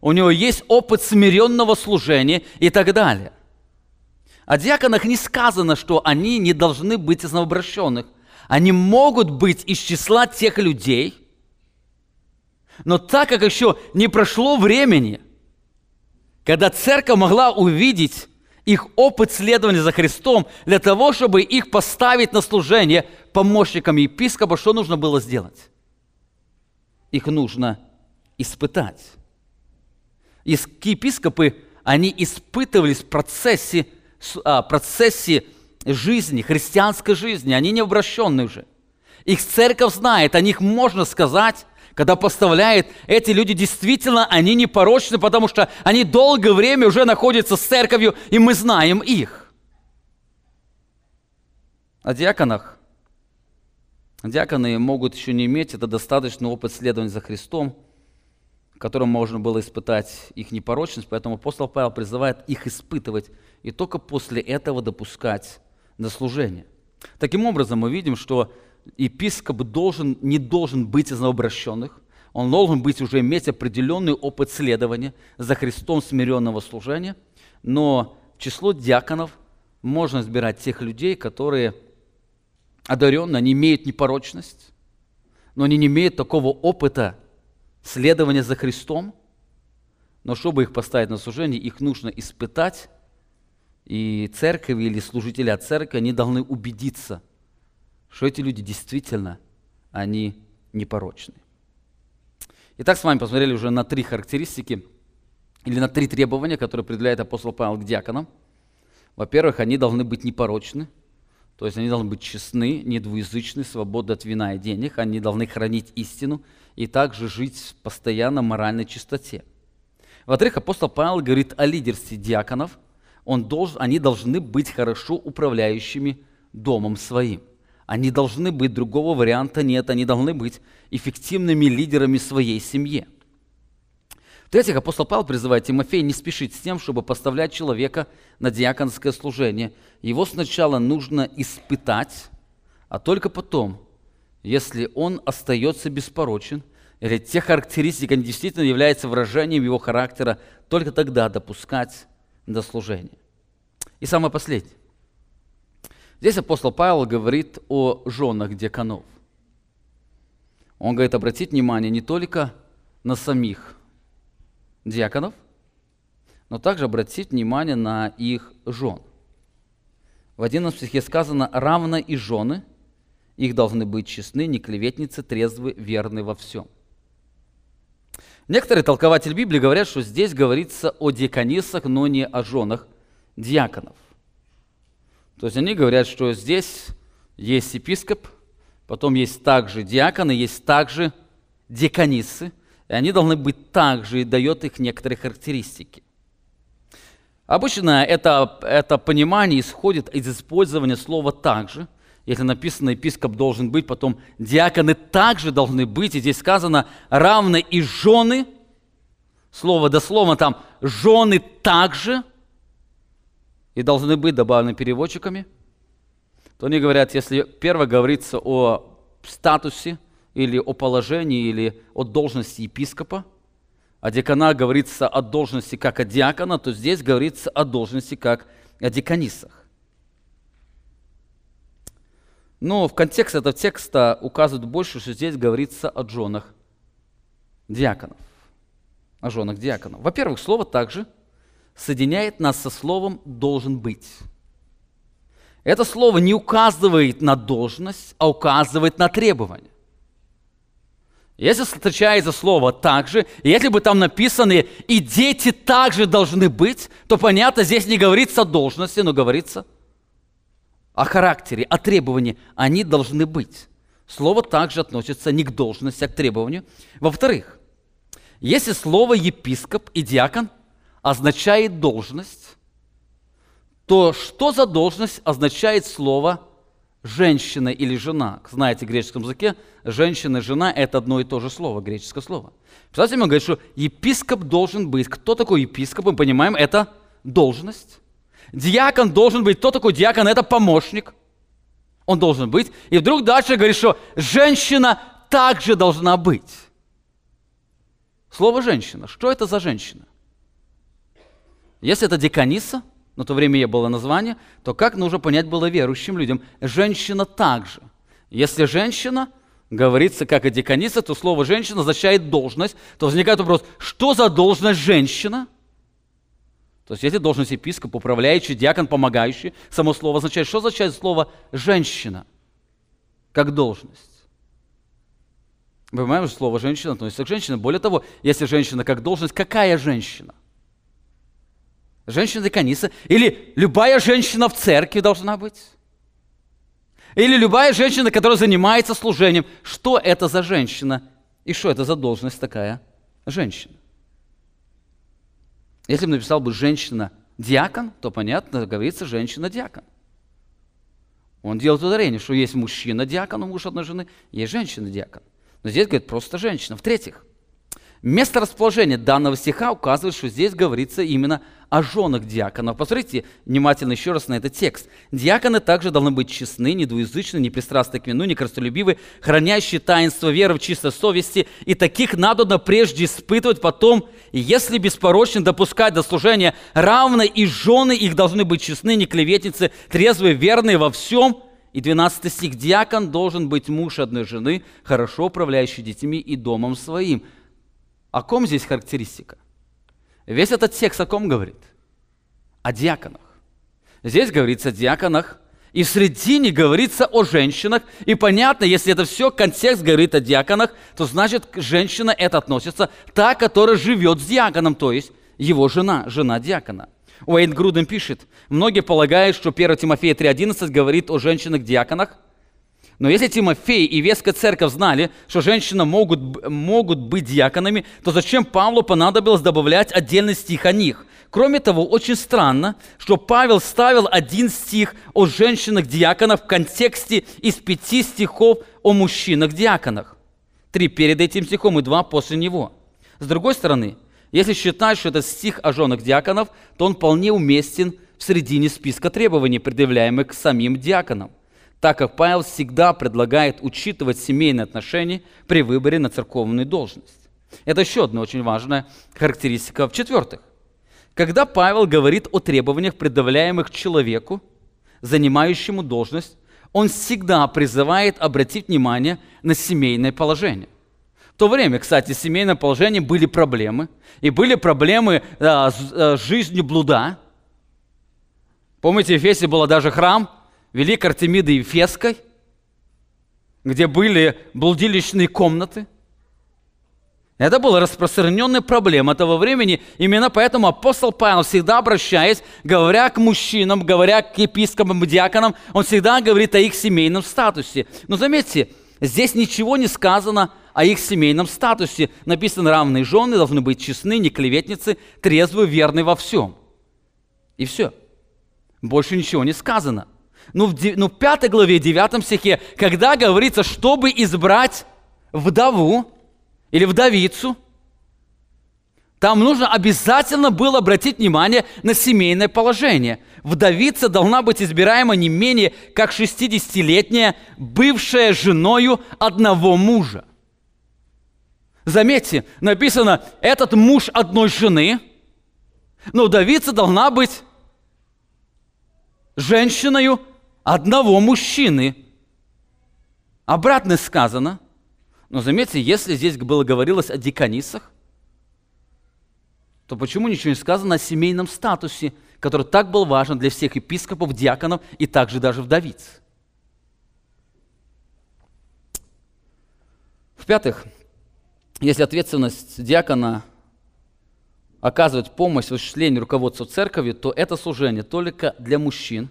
у него есть опыт смиренного служения и так далее. О диаконах не сказано, что они не должны быть из новообращенных. Они могут быть из числа тех людей, но так как еще не прошло времени, когда церковь могла увидеть их опыт следования за Христом, для того, чтобы их поставить на служение помощникам епископа, что нужно было сделать? Их нужно испытать. Епископы, они испытывались в процессе жизни, христианской жизни, они не обращенные уже. Их церковь знает, о них можно сказать, когда поставляет, эти люди действительно, они непорочны, потому что они долгое время уже находятся с церковью, и мы знаем их. О диаконах. Диаконы могут еще не иметь это достаточный опыт следования за Христом, которым можно было испытать их непорочность, поэтому апостол Павел призывает их испытывать и только после этого допускать на служение. Таким образом, мы видим, что епископ не должен быть из новообращенных, он должен быть уже иметь определенный опыт следования за Христом смиренного служения, но в число диаконов можно избирать тех людей, которые одаренны, они имеют непорочность, но они не имеют такого опыта следования за Христом, но чтобы их поставить на служение, их нужно испытать, и церковь или служители от церкви, они должны убедиться, что эти люди действительно, они непорочны. Итак, с вами посмотрели уже на три характеристики, или на три требования, которые определяет апостол Павел к диаконам. Во-первых, они должны быть непорочны, то есть они должны быть честны, недвуязычны, свободны от вина и денег, они должны хранить истину и также жить в постоянно моральной чистоте. Во-вторых, апостол Павел говорит о лидерстве диаконов, они должны быть хорошо управляющими домом своим. Они должны быть, другого варианта нет, они должны быть эффективными лидерами своей семьи. В-третьих, апостол Павел призывает Тимофея не спешить с тем, чтобы поставлять человека на диаконское служение. Его сначала нужно испытать, а только потом, если он остается беспорочен, или те характеристики, они действительно являются выражением его характера, только тогда допускать до служения. И самое последнее. Здесь апостол Павел говорит о женах диаконов. Он говорит, обратить внимание не только на самих диаконов, но также обратить внимание на их жен. В 11 стихе сказано, равно и жены, их должны быть честны, не клеветницы, трезвы, верны во всем. Некоторые толкователи Библии говорят, что здесь говорится о диаконисах, но не о женах диаконов. То есть они говорят, что здесь есть епископ, потом есть также диаконы, есть также диаконисы, и они должны быть также, и дает их некоторые характеристики. Обычно это понимание исходит из использования слова «также». Если написано «епископ должен быть», потом «диаконы также должны быть», и здесь сказано «равно и жены», слово дословно там «жены также», и должны быть добавлены переводчиками, то они говорят, если первое говорится о статусе или о положении, или о должности епископа, о диакона говорится о должности как о диакона, то здесь говорится о должности как о диаконисах. Но в контексте этого текста указывают больше, что здесь говорится о женах диаконов. О женах диаконов. Во-первых, слово также соединяет нас со словом «должен быть». Это слово не указывает на должность, а указывает на требование. Если встречается слово «также», если бы там написаны «и дети также должны быть», то, понятно, здесь не говорится о должности, но говорится о характере, о требовании. Они должны быть. Слово «также» относится не к должности, а к требованию. Во-вторых, если слово «епископ» и «диакон» означает должность, то что за должность означает слово «женщина» или «жена»? Знаете, в греческом языке «женщина» и «жена» — это одно и то же слово, греческое слово. Представьте, он говорит, что епископ должен быть. Кто такой епископ? Мы понимаем, это должность. Диакон должен быть. Кто такой диакон? Это помощник. Он должен быть. И вдруг дальше говорит, что женщина также должна быть. Слово «женщина». Что это за женщина? Если это деканиса, на то время ей было название, то как нужно понять было верующим людям? Женщина также. Если женщина, говорится, как и деканиса, то слово «женщина» означает должность, то возникает вопрос, что за должность женщина? То есть если должность епископ, управляющий, диакон, помогающий, само слово означает, что означает слово «женщина» как должность? Мы понимаем, что слово «женщина» относится к женщине. Более того, если женщина как должность, какая женщина? Женщина-деканиса, или любая женщина в церкви должна быть, или любая женщина, которая занимается служением. Что это за женщина и что это за должность такая женщина? Если бы написал бы «женщина-диакон», то, понятно, говорится «женщина-диакон». Он делает ударение, что есть мужчина-диакон, муж одной жены, есть женщина-диакон. Но здесь говорит просто «женщина». В-третьих, место расположения данного стиха указывает, что здесь говорится именно о женах диаконов. Посмотрите внимательно еще раз на этот текст. Диаконы также должны быть честны, недвуязычны, непристрастны к вину, некрастолюбивы, хранящие таинство веры в чистой совести, и таких надо прежде испытывать, потом, если беспорочно, допускать до служения. Равно и жены их должны быть честны, не клеветницы, трезвые, верные во всем. И 12 стих. Диакон должен быть муж одной жены, хорошо управляющий детьми и домом своим. О ком здесь характеристика? Весь этот текст о ком говорит? О диаконах. Здесь говорится о диаконах, и в середине говорится о женщинах. И понятно, если это все, контекст говорит о диаконах, то значит, женщина это относится, та, которая живет с диаконом, то есть его жена, жена диакона. Уэйн Грудем пишет, многие полагают, что 1 Тимофея 3:11 говорит о женщинах-диаконах, но если Тимофей и Веская церковь знали, что женщины могут быть диаконами, то зачем Павлу понадобилось добавлять отдельный стих о них? Кроме того, очень странно, что Павел ставил один стих о женщинах-диаконах в контексте из 5 стихов о мужчинах-диаконах. 3 перед этим стихом и 2 после него. С другой стороны, если считать, что это стих о женах-диаконов, то он вполне уместен в середине списка требований, предъявляемых к самим диаконам, так как Павел всегда предлагает учитывать семейные отношения при выборе на церковную должность. Это еще одна очень важная характеристика. В-четвертых, когда Павел говорит о требованиях, предъявляемых человеку, занимающему должность, он всегда призывает обратить внимание на семейное положение. В то время, кстати, в семейном положении были проблемы, и были проблемы с жизнью блуда. Помните, в Ефесе был даже храм Великой Артемиды Ефесской, где были блудилищные комнаты. Это была распространенная проблема того времени. Именно поэтому апостол Павел, всегда обращаясь, говоря к мужчинам, говоря к епископам и диаконам, он всегда говорит о их семейном статусе. Но заметьте, здесь ничего не сказано о их семейном статусе. Написано, равные жены должны быть честны, не клеветницы, трезвы, верны во всем. И все. Больше ничего не сказано. Но в 5 главе 9 стихе, когда говорится, чтобы избрать вдову или вдовицу, там нужно обязательно было обратить внимание на семейное положение. Вдовица должна быть избираема не менее как 60-летняя, бывшая женою одного мужа. Заметьте, написано, этот муж одной жены, но вдовица должна быть женщиною одного мужчины. Обратно сказано. Но заметьте, если здесь было говорилось о деканисах, то почему ничего не сказано о семейном статусе, который так был важен для всех епископов, диаконов и также даже вдовиц? В-пятых, если ответственность диакона оказывать помощь в осуществлении руководства церковью, то это служение только для мужчин,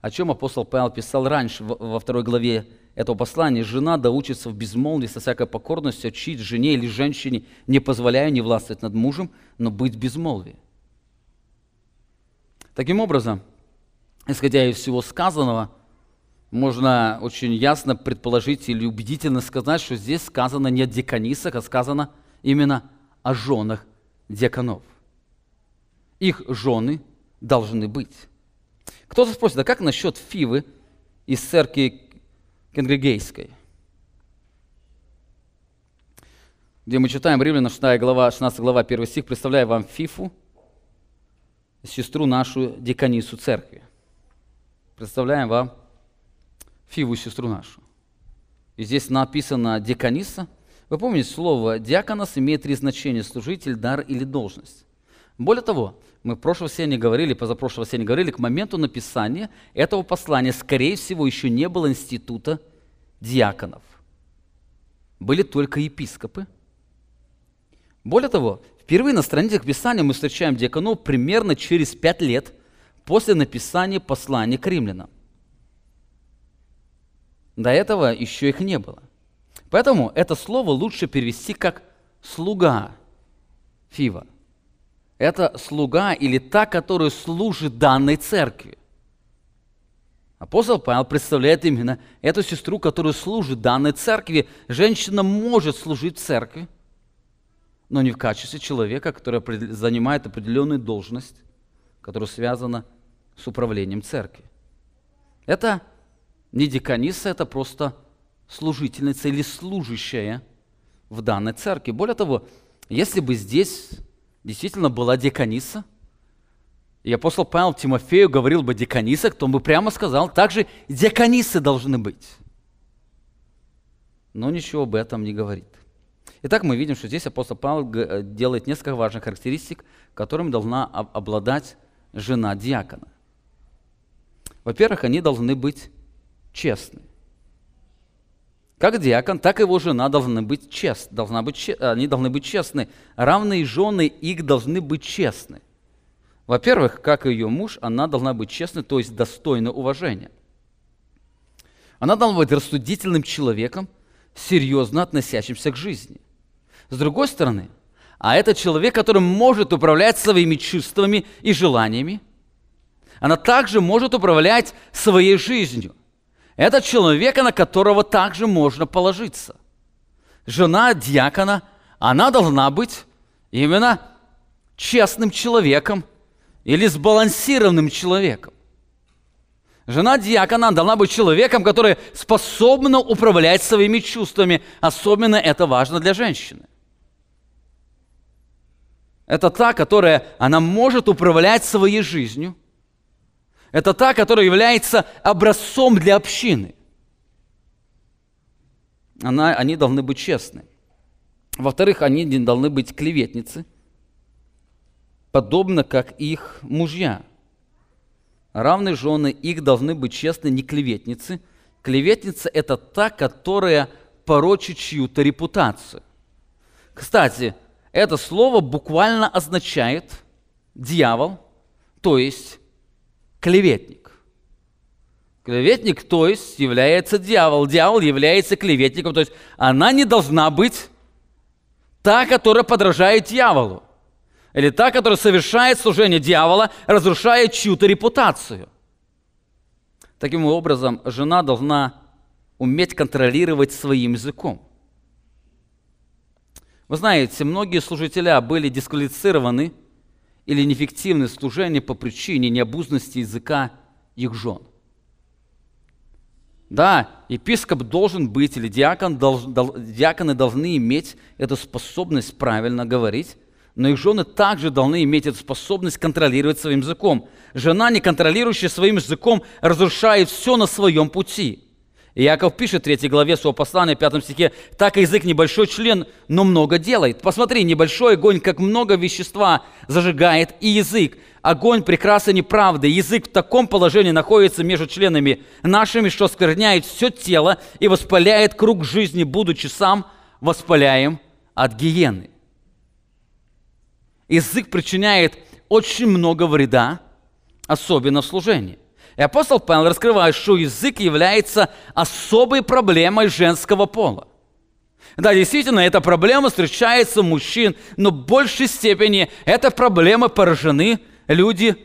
о чем апостол Павел писал раньше во 2 главе этого послания. «Жена доучится в безмолвии со всякой покорностью учить жене или женщине, не позволяя не властвовать над мужем, но быть в безмолвии». Таким образом, исходя из всего сказанного, можно очень ясно предположить или убедительно сказать, что здесь сказано не о диаконисах, а сказано именно о женах диаконов. Их жены должны быть. Кто-то спросит, а как насчет Фивы из церкви Конгрегейской, где мы читаем Римлянам 16 глава, 1 стих, «Представляю вам Фифу, сестру нашу, диаконису церкви». Представляем вам Фиву, сестру нашу. И здесь написано «диакониса». Вы помните, слово «диаконос» имеет 3 значения – служитель, дар или должность. Более того, мы позапрошлого воскресенья говорили, к моменту написания этого послания, скорее всего, еще не было института диаконов. Были только епископы. Более того, впервые на страницах Писания мы встречаем диаконов примерно через 5 лет после написания послания к римлянам. До этого еще их не было. Поэтому это слово лучше перевести как «слуга Фива». Это слуга или та, которая служит данной церкви. Апостол Павел представляет именно эту сестру, которая служит данной церкви. Женщина может служить в церкви, но не в качестве человека, который занимает определенную должность, которая связана с управлением церкви. Это не диакониса, это просто служительница или служащая в данной церкви. Более того, если бы здесь действительно была диакониса, и апостол Павел Тимофею говорил бы о диаконисах, то он бы прямо сказал, также диаконисы должны быть. Но ничего об этом не говорит. Итак, мы видим, что здесь апостол Павел делает несколько важных характеристик, которыми должна обладать жена диакона. Во-первых, они должны быть честны. Как диакон, так и его жена должны быть честны. Равные жены их должны быть честны. Во-первых, как и ее муж, она должна быть честной, то есть достойна уважения. Она должна быть рассудительным человеком, серьезно относящимся к жизни. С другой стороны, а это человек, который может управлять своими чувствами и желаниями. Она также может управлять своей жизнью. Это человек, на которого также можно положиться. Жена диакона, она должна быть именно честным человеком или сбалансированным человеком. Жена диакона должна быть человеком, который способен управлять своими чувствами. Особенно это важно для женщины. Это та, которая, она может управлять своей жизнью. Это та, которая является образцом для общины. Они должны быть честны. Во-вторых, они не должны быть клеветницы, подобно как их мужья. Равные жены их должны быть честны, не клеветницы. Клеветница – это та, которая порочит чью-то репутацию. Кстати, это слово буквально означает «дьявол», то есть клеветник. Клеветник, то есть, является дьявол. Дьявол является клеветником, то есть она не должна быть та, которая подражает дьяволу. Или та, которая совершает служение дьявола, разрушая чью-то репутацию. Таким образом, жена должна уметь контролировать своим языком. Вы знаете, многие служители были дисквалифицированы или неэффективное служение по причине необузности языка их жен. Да, епископ должен быть, или диаконы должны иметь эту способность правильно говорить, но их жены также должны иметь эту способность контролировать своим языком. Жена, не контролирующая своим языком, разрушает все на своем пути. Иаков пишет в 3 главе своего послания, в 5 стихе, «Так язык небольшой член, но много делает». Посмотри, небольшой огонь, как много вещества зажигает и язык. Огонь прекрасен и правды. Язык в таком положении находится между членами нашими, что оскверняет все тело и воспаляет круг жизни, будучи сам воспаляем от гиены. Язык причиняет очень много вреда, особенно в служении. И апостол Павел раскрывает, что язык является особой проблемой женского пола. Да, действительно, эта проблема встречается у мужчин, но в большей степени эта проблема поражены люди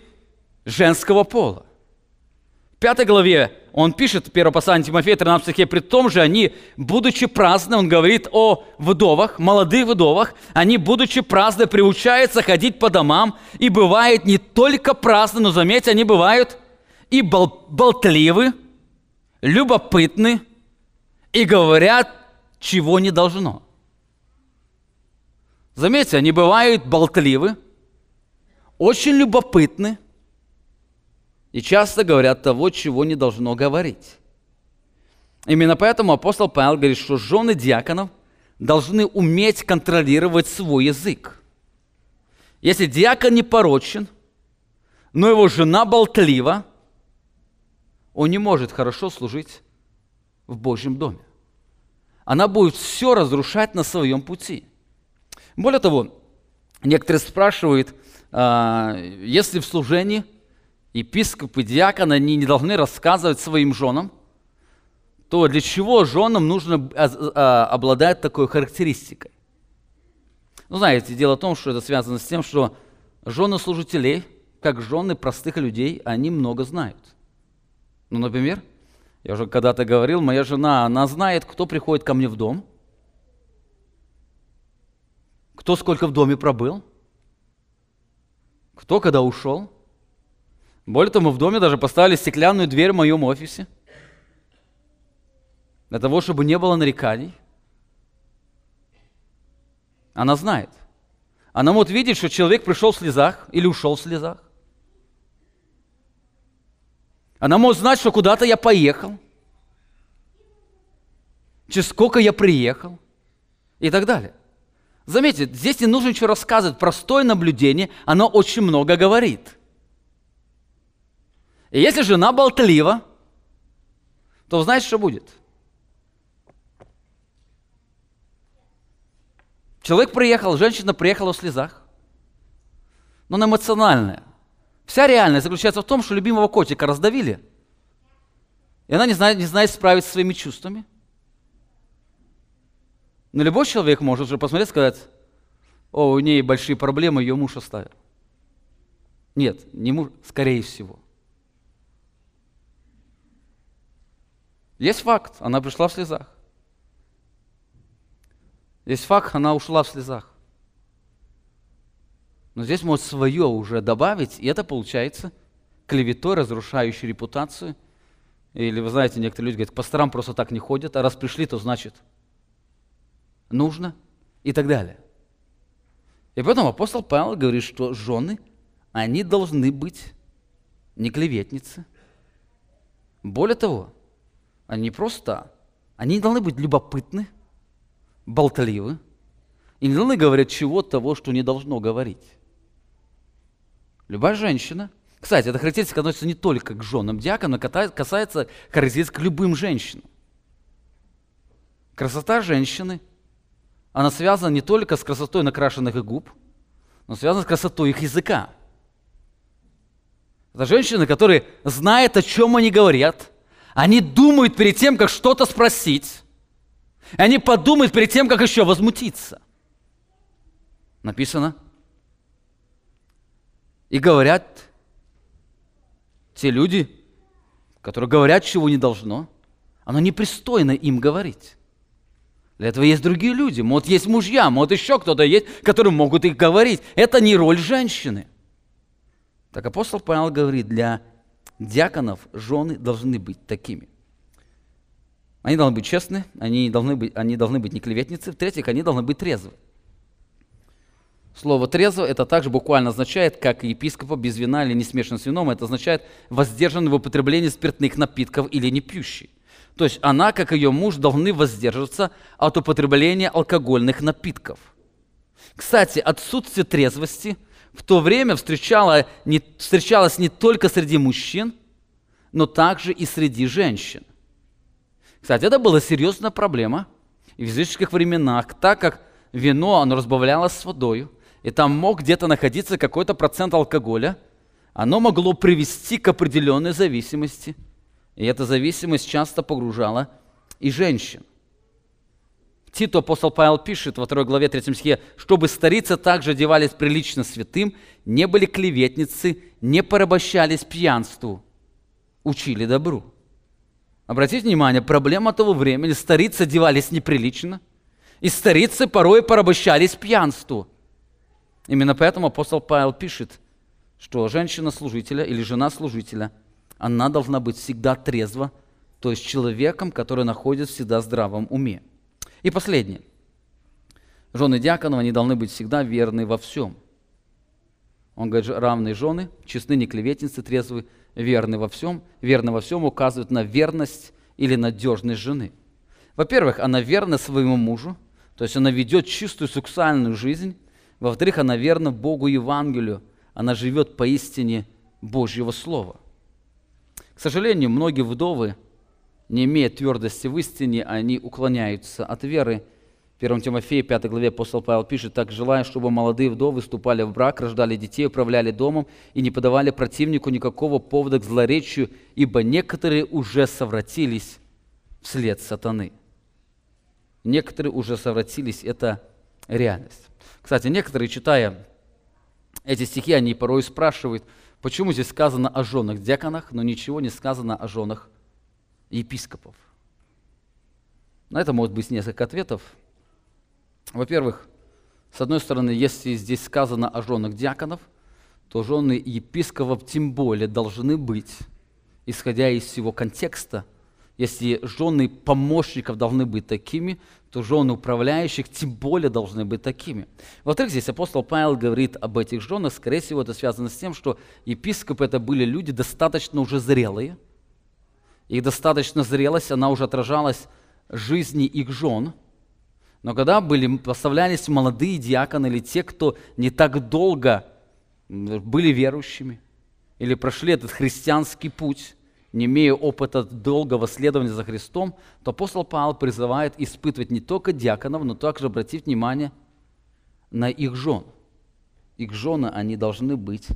женского пола. В 5 главе он пишет, 1 послание Тимофея, 13 стихе, «При том же они, будучи праздны», он говорит о вдовах, молодых вдовах, «они, будучи праздны, приучаются ходить по домам, и бывают не только праздны, но, заметьте, они бывают и болтливы, любопытны, и говорят, чего не должно». Заметьте, они бывают болтливы, очень любопытны и часто говорят того, чего не должно говорить. Именно поэтому апостол Павел говорит, что жены диаконов должны уметь контролировать свой язык. Если диакон не порочен, но его жена болтлива, он не может хорошо служить в Божьем доме. Она будет все разрушать на своем пути. Более того, некоторые спрашивают, если в служении епископ и диакон, они не должны рассказывать своим женам, то для чего женам нужно обладать такой характеристикой? Ну, знаете, дело в том, что это связано с тем, что жены служителей, как жены простых людей, они много знают. Ну, например, я уже когда-то говорил, моя жена, она знает, кто приходит ко мне в дом, кто сколько в доме пробыл, кто когда ушел. Более того, мы в доме даже поставили стеклянную дверь в моем офисе, для того, чтобы не было нареканий. Она знает. Она может видеть, что человек пришел в слезах или ушел в слезах. Она может знать, что куда-то я поехал, через сколько я приехал и так далее. Заметьте, здесь не нужно ничего рассказывать. Простое наблюдение, оно очень много говорит. И если жена болтлива, то знаете, что будет? Человек приехал, женщина приехала в слезах, но она эмоциональная. Вся реальность заключается в том, что любимого котика раздавили, и она не знает справиться со своими чувствами. Но любой человек может уже посмотреть и сказать, о, у нее большие проблемы, ее муж оставил. Нет, не муж, скорее всего. Есть факт, она пришла в слезах. Есть факт, она ушла в слезах. Но здесь может свое уже добавить, и это получается клеветой, разрушающей репутацию. Или, вы знаете, некоторые люди говорят, к пасторам просто так не ходят, а раз пришли, то значит нужно и так далее. И поэтому апостол Павел говорит, что жены, они должны быть не клеветницы. Более того, они не просто, они не должны быть любопытны, болтливы, и не должны говорить чего-то того, что не должно говорить. Любая женщина, кстати, эта характеристика относится не только к женам диакона, но касается характеристик к любым женщинам. Красота женщины, она связана не только с красотой накрашенных их губ, но связана с красотой их языка. Это женщины, которые знают, о чем они говорят, они думают перед тем, как что-то спросить, они подумают перед тем, как еще возмутиться. Написано, и говорят те люди, которые говорят, чего не должно, оно непристойно им говорить. Для этого есть другие люди, может, есть мужья, может, еще кто-то есть, которые могут их говорить. Это не роль женщины. Так апостол Павел говорит, для диаконов жены должны быть такими. Они должны быть честны, они должны быть не клеветницы, в-третьих, они должны быть трезвы. Слово «трезво» это также буквально означает, как и епископа без вина или не смешан с вином, это означает воздержанный в употреблении спиртных напитков или не пьющий. То есть она, как ее муж, должны воздерживаться от употребления алкогольных напитков. Кстати, отсутствие трезвости в то время встречалось не только среди мужчин, но также и среди женщин. Кстати, это была серьезная проблема в языческих временах, так как вино оно разбавлялось с водою, и там мог где-то находиться какой-то процент алкоголя. Оно могло привести к определенной зависимости, и эта зависимость часто погружала и женщин. Титу апостол Павел пишет во 2 главе 3 стихе, «Чтобы старицы также одевались прилично святым, не были клеветницы, не порабощались пьянству, учили добру». Обратите внимание, проблема того времени, старицы одевались неприлично, и старицы порой порабощались пьянству. Именно поэтому апостол Павел пишет, что женщина-служителя или жена-служителя, она должна быть всегда трезва, то есть человеком, который находится всегда в здравом уме. И последнее. Жены диаконов, они должны быть всегда верны во всем. Он говорит, равные жены, честны, не клеветницы, трезвы, верны во всем. Верны во всем указывают на верность или надежность жены. Во-первых, она верна своему мужу, то есть она ведет чистую сексуальную жизнь. Во-вторых, она верна Богу и Евангелию, она живет поистине Божьего Слова. К сожалению, многие вдовы, не имея твердости в истине, они уклоняются от веры. В 1 Тимофея 5 главе апостол Павел пишет, «Так желая, чтобы молодые вдовы вступали в брак, рождали детей, управляли домом и не подавали противнику никакого повода к злоречию, ибо некоторые уже совратились вслед сатаны». Некоторые уже совратились, это реальность. Кстати, некоторые, читая эти стихи, они порой спрашивают, почему здесь сказано о женах диаконах, но ничего не сказано о женах епископов. На это может быть несколько ответов. Во-первых, с одной стороны, если здесь сказано о женах диаконов, то жены епископов тем более должны быть, исходя из всего контекста. Если жены помощников должны быть такими, то жены управляющих тем более должны быть такими. Во-вторых, здесь апостол Павел говорит об этих женах. Скорее всего, это связано с тем, что епископы это были люди достаточно уже зрелые. Их достаточно зрелость, она уже отражалась в жизни их жен. Но когда поставлялись молодые диаконы или те, кто не так долго были верующими или прошли этот христианский путь, не имея опыта долгого следования за Христом, то апостол Павел призывает испытывать не только диаконов, но также обратить внимание на их жен. Их жены, они должны быть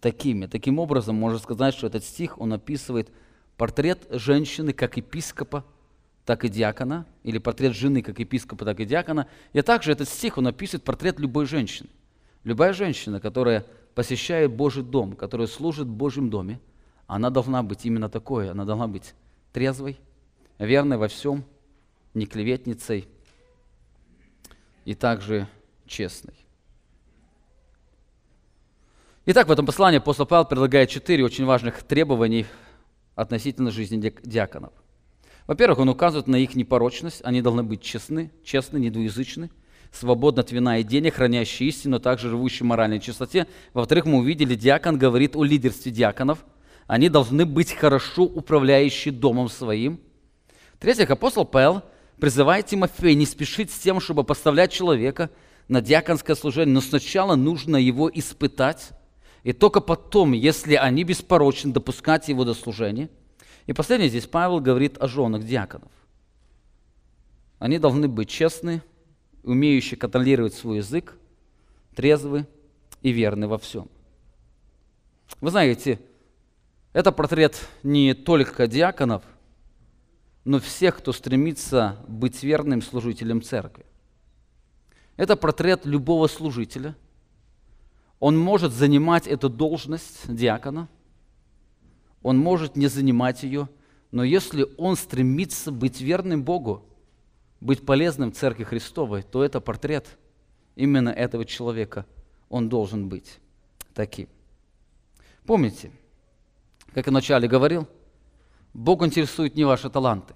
такими. Таким образом, можно сказать, что этот стих, он описывает портрет женщины как епископа, так и диакона, или портрет жены как епископа, так и диакона. И также этот стих, он описывает портрет любой женщины. Любая женщина, которая посещает Божий дом, которая служит в Божьем доме, она должна быть именно такой, она должна быть трезвой, верной во всем, не клеветницей и также честной. Итак, в этом послании апостол Павел предлагает 4 очень важных требований относительно жизни диаконов. Во-первых, он указывает на их непорочность, они должны быть честны, недвуязычны, свободны от вина и денег, хранящие истину, также живущие в моральной чистоте. Во-вторых, мы увидели, диакон говорит о лидерстве диаконов, они должны быть хорошо управляющие домом своим. В-третьих, апостол Павел призывает Тимофея не спешить с тем, чтобы поставлять человека на диаконское служение, но сначала нужно его испытать, и только потом, если они беспорочны, допускать его до служения. И последнее, здесь Павел говорит о женах диаконов. Они должны быть честны, умеющие контролировать свой язык, трезвы и верны во всем. Вы знаете, это портрет не только диаконов, но всех, кто стремится быть верным служителем церкви. Это портрет любого служителя. Он может занимать эту должность диакона, он может не занимать ее, но если он стремится быть верным Богу, быть полезным Церкви Христовой, то это портрет именно этого человека. Он должен быть таким. Помните, как я вначале говорил, Бог интересует не ваши таланты,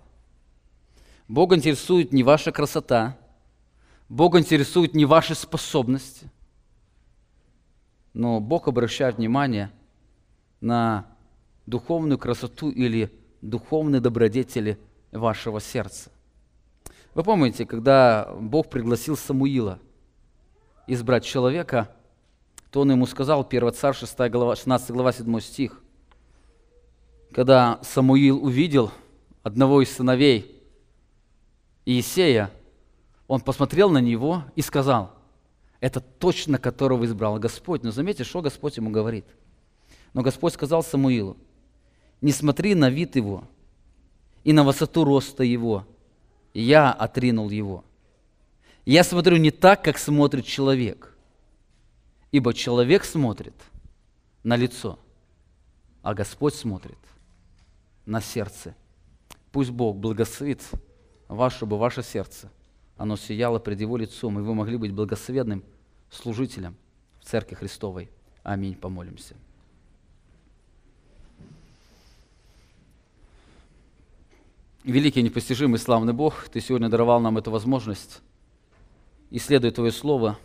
Бог интересует не ваша красота, Бог интересует не ваши способности, но Бог обращает внимание на духовную красоту или духовные добродетели вашего сердца. Вы помните, когда Бог пригласил Самуила избрать человека, то он ему сказал, 1 Царь, 6 глава, 16 глава, 7 стих, когда Самуил увидел одного из сыновей Иессея, он посмотрел на него и сказал, это точно которого избрал Господь. Но заметьте, что Господь ему говорит. Но Господь сказал Самуилу, не смотри на вид его и на высоту роста его, я отринул его. Я смотрю не так, как смотрит человек, ибо человек смотрит на лицо, а Господь смотрит на сердце. Пусть Бог благословит вас, чтобы ваше сердце, оно сияло пред Его лицом, и вы могли быть благословенным служителем в Церкви Христовой. Аминь. Помолимся. Великий, непостижимый, славный Бог, Ты сегодня даровал нам эту возможность, исследуя Твое Слово,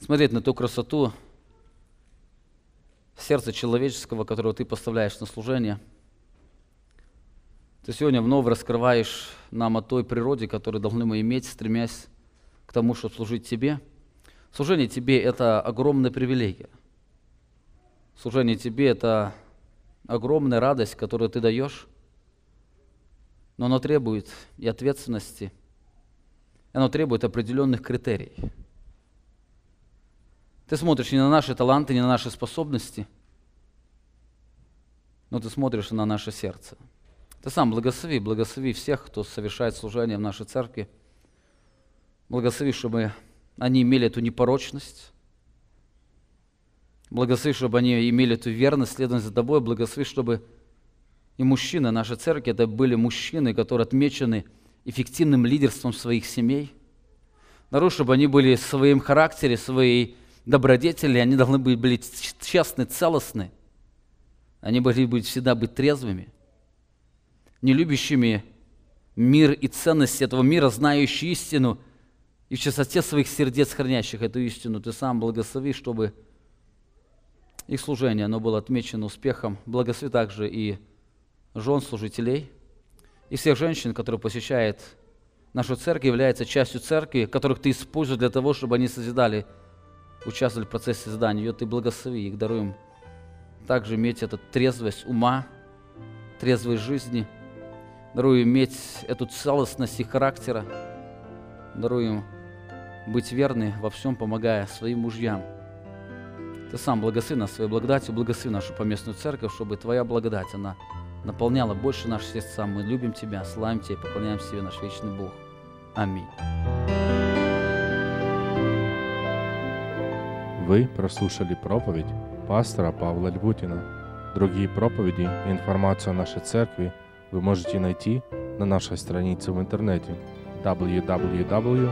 смотреть на ту красоту сердца человеческого, которого Ты поставляешь на служение. Ты сегодня вновь раскрываешь нам о той природе, которую должны мы иметь, стремясь к тому, чтобы служить Тебе. Служение Тебе – это огромная привилегия. Служение Тебе – это огромная радость, которую Ты даешь. Но оно требует и ответственности, и оно требует определенных критерий. Ты смотришь не на наши таланты, не на наши способности, но ты смотришь на наше сердце. Ты сам благослови всех, кто совершает служение в нашей церкви. Благослови, чтобы они имели эту непорочность. Благослови, чтобы они имели эту верность, следование за Тобой. Благослови, чтобы и мужчины нашей церкви, это были мужчины, которые отмечены эффективным лидерством своих семей. Народ, чтобы они были в своем характере, своей добродетели, они должны были быть честны, целостны. Они должны были всегда быть трезвыми, не любящими мир и ценности этого мира, знающие истину, и в чистоте своих сердец хранящих эту истину. Ты сам благослови, чтобы их служение, оно было отмечено успехом. Благослови также и жен служителей, и всех женщин, которые посещают нашу церковь, являются частью церкви, которых Ты используешь для того, чтобы они созидали, участвовали в процессе создания ее. Ты благослови их, даруем также иметь эту трезвость ума, трезвость жизни, даруем иметь эту целостность их характера, даруем быть верны во всем, помогая своим мужьям. Ты сам благослови нас своей благодатью, благослови нашу поместную церковь, чтобы Твоя благодать, она наполняла больше наши сердца. Мы любим Тебя, славим Тебя и поклоняемся Тебе, наш вечный Бог. Аминь. Вы прослушали проповедь пастора Павла Львутина. Другие проповеди и информацию о нашей церкви вы можете найти на нашей странице в интернете www.словоистины.org.